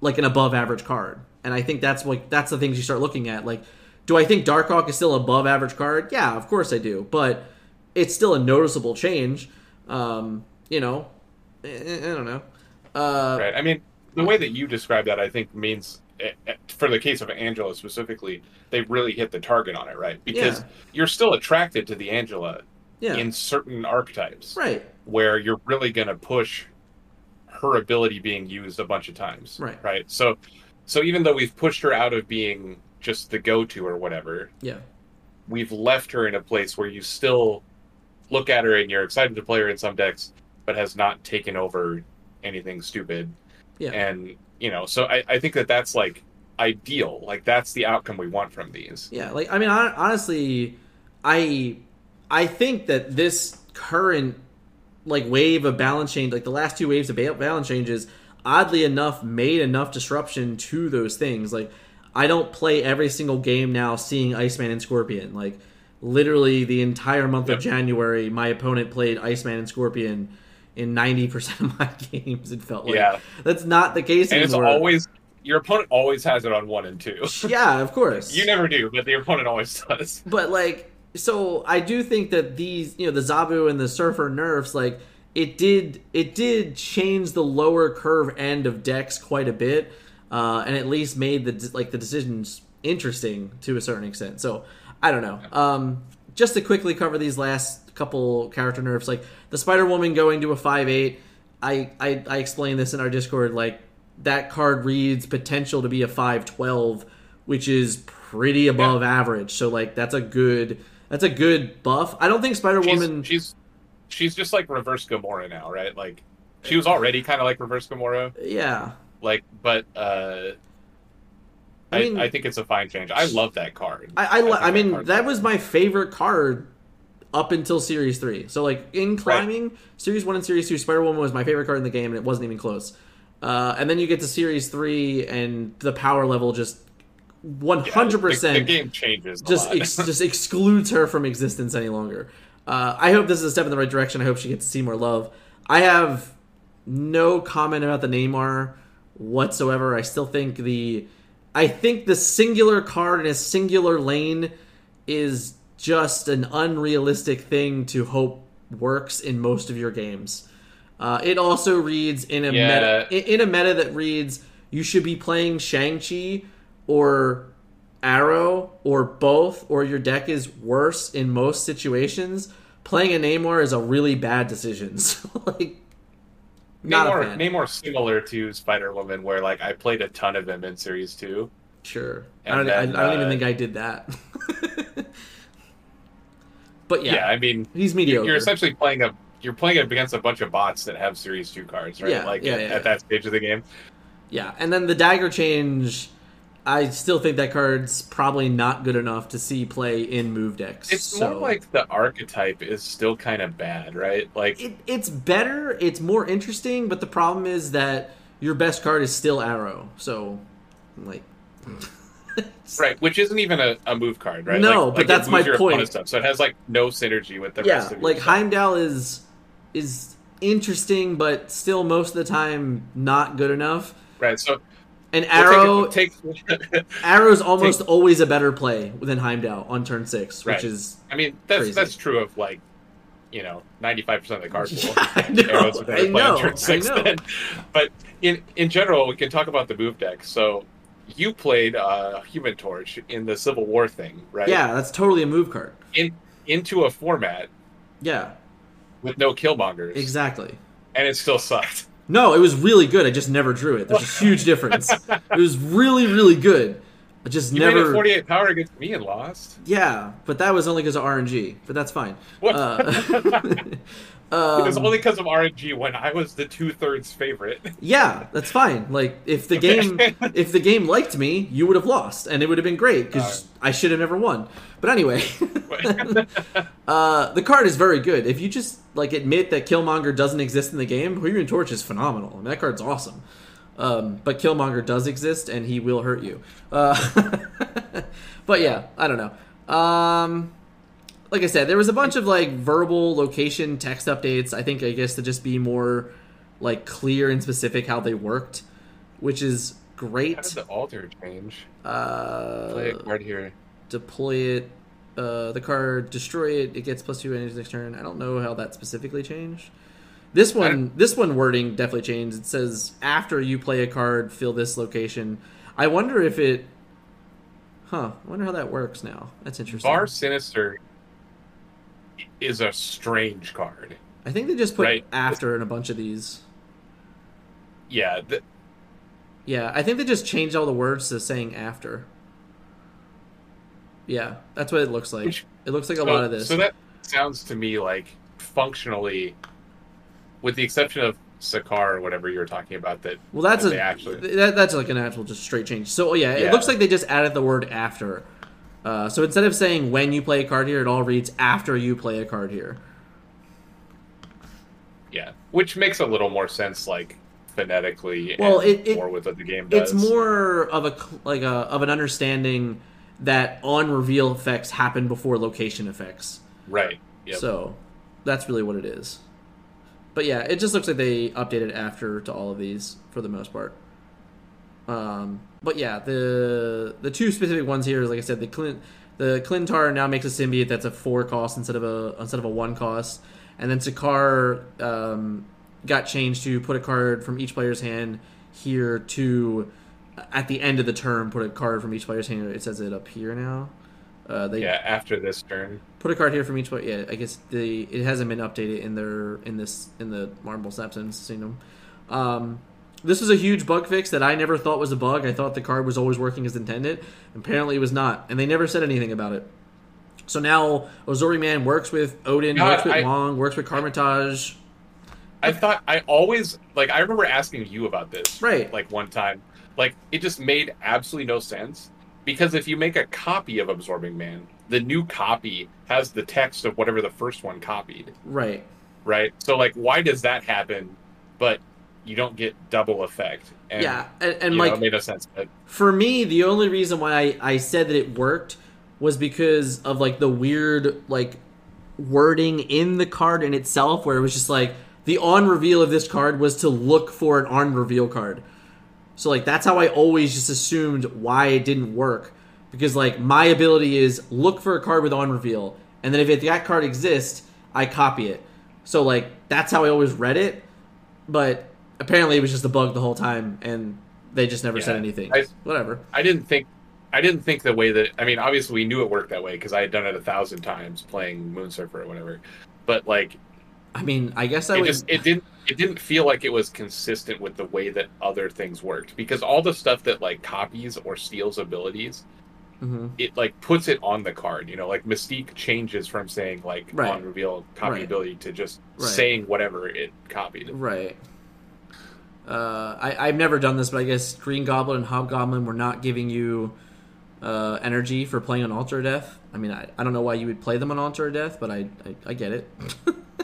like an above average card. And I think that's the things you start looking at. Like, do I think Darkhawk is still above average card? Yeah, of course I do, but it's still a noticeable change. You know. I don't know. Right. I mean, the way that you describe that, I think, means, for the case of Angela specifically, they really hit the target on it, right? Because you're still attracted to the Angela in certain archetypes, right? Where you're really going to push her ability being used a bunch of times, right? Right. So even though we've pushed her out of being just the go-to or whatever, we've left her in a place where you still look at her and you're excited to play her in some decks, but has not taken over anything stupid. Yeah. And, you know, so I think that's, like, ideal. Like, that's the outcome we want from these. Yeah, like, I mean, honestly, I think that this current, like, wave of balance change, like, the last two waves of balance changes, oddly enough, made enough disruption to those things. Like, I don't play every single game now seeing Iceman and Scorpion. Like, literally the entire month of January, my opponent played Iceman and Scorpion in 90% of my games, it felt like. Yeah. That's not the case anymore. And it's always... Your opponent always has it on 1 and 2. Yeah, of course. You never do, but the opponent always does. But, like... So, I do think that these... You know, the Zabu and the Surfer nerfs, like... It did change the lower curve end of decks quite a bit. And at least made the decisions interesting to a certain extent. So, I don't know. Just to quickly cover these last couple character nerfs, like the Spider-Woman going to a 5/8, I explained this in our Discord, like that card reads potential to be a 5/12, which is pretty above average. So like that's a good buff. I don't think Spider-Woman she's just like reverse Gamora now, right? Like she was already kind of like reverse Gamora. Yeah. Like but I mean, I think it's a fine change. I love that card. That was my favorite card up until Series 3. So, like, in climbing, Series 1 and Series 2, Spider-Woman was my favorite card in the game, and it wasn't even close. And then you get to Series 3, and the power level just 100%... Yeah, the game changes a lot. Just excludes her from existence any longer. I hope this is a step in the right direction. I hope she gets to see more love. I have no comment about the Neymar whatsoever. I think the singular card in a singular lane is just an unrealistic thing to hope works in most of your games. It also reads in a meta that reads you should be playing Shang-Chi or Arrow or both, or your deck is worse in most situations. Playing a Namor is a really bad decision. So, like, Namor's similar to Spider-Woman, where like I played a ton of him in Series 2. Sure, I don't even think I did that. But yeah, I mean, he's mediocre. You're essentially playing against a bunch of bots that have Series 2 cards, right? Yeah, at that stage of the game. Yeah, and then the dagger change I still think that card's probably not good enough to see play in move decks. It's more like the archetype is still kind of bad, right? Like it's better, it's more interesting, but the problem is that your best card is still Arrow. So, like... Right, which isn't even a move card, right? No, like, but that's my point. Stuff, so it has, like, no synergy with the rest of it. Yeah, like, Heimdall is interesting, but still most of the time not good enough. Right, so... And Arrow, Arrow's almost always a better play than Heimdall on turn 6, which is crazy. That's true of, like, you know, 95% of the card pool. Yeah, I know, Arrow's a better play on turn 6 then. But in general, we can talk about the move deck. So you played Human Torch in the Civil War thing, right? Yeah, that's totally a move card. Into a format. Yeah. With no Killmongers. Exactly. And it still sucked. No, it was really good. I just never drew it. There's a huge difference. It was really, really good. I just never... You made a 48 power against me and lost. Yeah, but that was only because of RNG. But that's fine. What? It was only because of RNG when I was the 2/3 favorite. Yeah, that's fine. Like, if the game liked me, you would have lost, and it would have been great because I should have never won. But anyway, the card is very good. If you just like admit that Killmonger doesn't exist in the game, Human Torch is phenomenal. I mean, that card's awesome. But Killmonger does exist, and he will hurt you. But yeah, I don't know. Like I said, there was a bunch of, like, verbal location text updates, I guess, to just be more, like, clear and specific how they worked, which is great. How did the altar change? Play a card here. Deploy it. The card, destroy it. It gets +2 energy next turn. I don't know how that specifically changed. This one wording definitely changed. It says, after you play a card, fill this location. I wonder if it... Huh. I wonder how that works now. That's interesting. Bar Sinister... is a strange card. I think they just put after in a bunch of these. Yeah. Yeah, I think they just changed all the words to saying after. Yeah, that's what it looks like. It looks like a lot of this. So that sounds to me like functionally, with the exception of Sakaar or whatever you were talking about, that's like an actual just straight change. So yeah, it looks like they just added the word after. So instead of saying when you play a card here, it all reads after you play a card here. Yeah, which makes a little more sense, like phonetically. Well, and more with what the game does. It's more of an understanding that on reveal effects happen before location effects. Right. Yep. So that's really what it is. But yeah, it just looks like they updated after to all of these for the most part. But yeah, the two specific ones here is, like I said, the Clintar now makes a symbiote that's a 4 cost instead of a 1 cost, and then Sakaar got changed to put a card from each player's hand here to at the end of the turn put a card from each player's hand. It says it up here now. After this turn, put a card here from each player. Yeah, I guess it hasn't been updated in the Marvel Snap since I've seen them. This was a huge bug fix that I never thought was a bug. I thought the card was always working as intended. Apparently it was not. And they never said anything about it. So now Ozori Man works with Odin, works with Wong, works with Carmitage. I remember asking you about this. Right. Like, one time. Like, it just made absolutely no sense. Because if you make a copy of Absorbing Man, the new copy has the text of whatever the first one copied. Right. Right? So, like, why does that happen, but... you don't get double effect. And, yeah, and like, it made no sense. But for me, the only reason why I said that it worked was because of, like, the weird, like, wording in the card in itself, where it was just like the on reveal of this card was to look for an on reveal card. So, like, that's how I always just assumed why it didn't work, because, like, my ability is look for a card with on reveal, and then if that card exists, I copy it. So, like, that's how I always read it, but. Apparently, it was just a bug the whole time, and they just never said anything. Whatever. I didn't think the way that... I mean, obviously, we knew it worked that way, because I had done it 1,000 times playing Moonsurfer or whatever. But, like... I mean, I guess I would... It didn't feel like it was consistent with the way that other things worked, because all the stuff that, like, copies or steals abilities, it, like, puts it on the card. You know, like, Mystique changes from saying, like, on reveal copy ability to just saying whatever it copied. Right. I've never done this, but I guess Green Goblin and Hobgoblin were not giving you energy for playing on Altar of Death. I mean, I don't know why you would play them on Altar of Death, but I get it.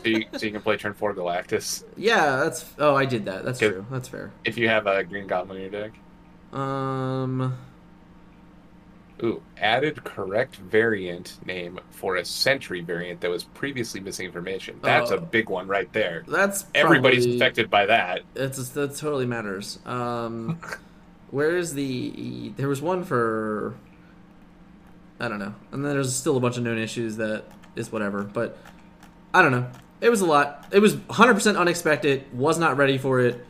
So you can play turn 4 Galactus. Yeah, that's... Oh, I did that. That's true. That's fair. If you have a Green Goblin in your deck. Ooh, added correct variant name for a Sentry variant that was previously missing information. That's a big one right there. That's probably, everybody's affected by that. That totally matters. Where is the... There was one for... I don't know. And then there's still a bunch of known issues that is whatever. But I don't know. It was a lot. It was 100% unexpected. Was not ready for it.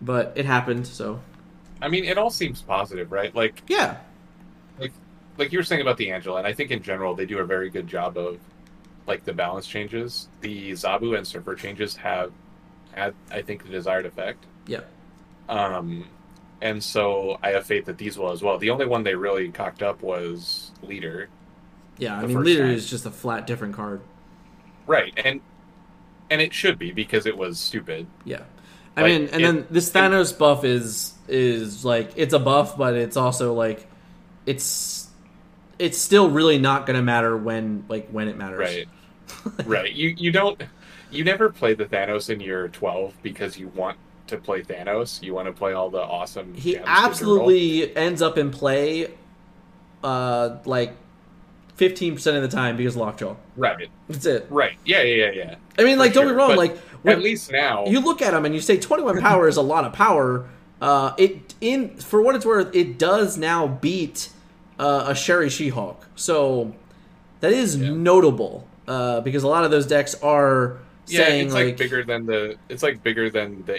But it happened, so... I mean, it all seems positive, right? Like... Yeah. Like you were saying about the Angela, and I think in general they do a very good job of, like, the balance changes. The Zabu and Surfer changes have had, I think, the desired effect. Yeah. And so I have faith that these will as well. The only one they really cocked up was Leader. Yeah, I mean, Leader is just a flat different card. Right, and it should be, because it was stupid. Yeah. I mean, and then this Thanos buff is like, it's a buff, but it's also, like, it's still really not going to matter when it matters. Right. Right. You never play the Thanos in your 12 because you want to play Thanos. You want to play all the awesome. He absolutely ends up in play, 15% of the time because Lockjaw. Right. That's it. Right. Yeah. I mean, don't be wrong. But at least now you look at him and you say 21 power is a lot of power. For what it's worth, it does now beat a She-Hulk. So that is notable because a lot of those decks are saying it's bigger than the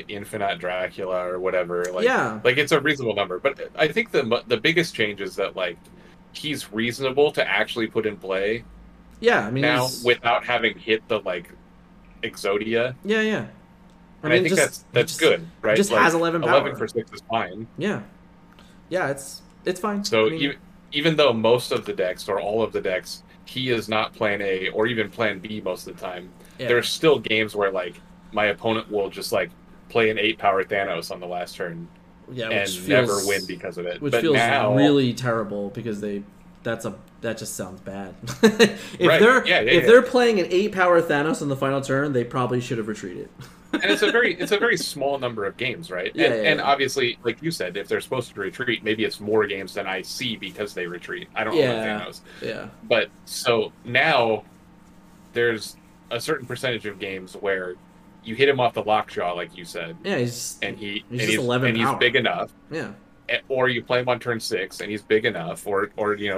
Infinite Dracula or whatever. It's a reasonable number. But I think the biggest change is that he's reasonable to actually put in play. Yeah, I mean now without having hit the Exodia. Yeah. And I think that's good, right? Just has 11 power. 11 for 6 is fine. Yeah, it's fine. So even though most of the decks, or all of the decks, he is not plan A or even plan B most of the time, there are still games where, my opponent will just, play an 8-power Thanos on the last turn and never win because of it. Which feels really terrible because that just sounds bad. If they're playing an 8-power Thanos on the final turn, they probably should have retreated. And it's a very small number of games, right? And obviously, like you said, if they're supposed to retreat, maybe it's more games than I see because they retreat. I don't know what Thanos. Yeah. But so now there's a certain percentage of games where you hit him off the Lockjaw, like you said. Yeah, he's 11 and he's big enough. Yeah. Or you play him on turn 6 and he's big enough, or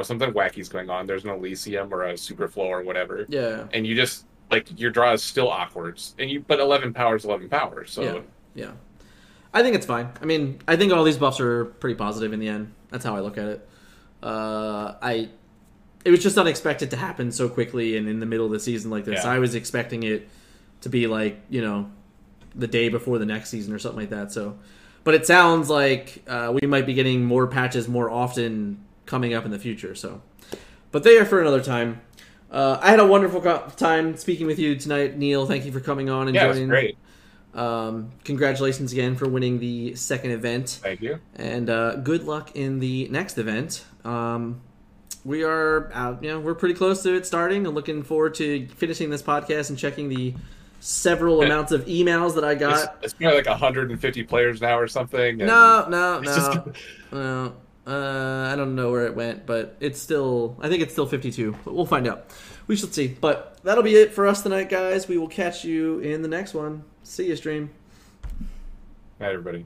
something wacky's going on. There's an Elysium or a Superflow or whatever. Yeah. And you just. Your draw is still awkward, but 11 power is 11 power. So yeah, I think it's fine. I mean, I think all these buffs are pretty positive in the end. That's how I look at it. It was just unexpected to happen so quickly and in the middle of the season like this. Yeah. I was expecting it to be the day before the next season or something like that. So, but it sounds like we might be getting more patches more often coming up in the future. So, but they are for another time. I had a wonderful time speaking with you tonight, Neil. Thank you for coming on and joining. Yeah, it was great. Congratulations again for winning the second event. Thank you. And good luck in the next event. We are out. We're pretty close to it starting. I'm looking forward to finishing this podcast and checking the several amounts of emails that I got. It's probably 150 players now or something. And no. I don't know where it went, but I think it's still 52, but we'll find out. We shall see. But that'll be it for us tonight, guys. We will catch you in the next one. See you, stream. Hi, everybody.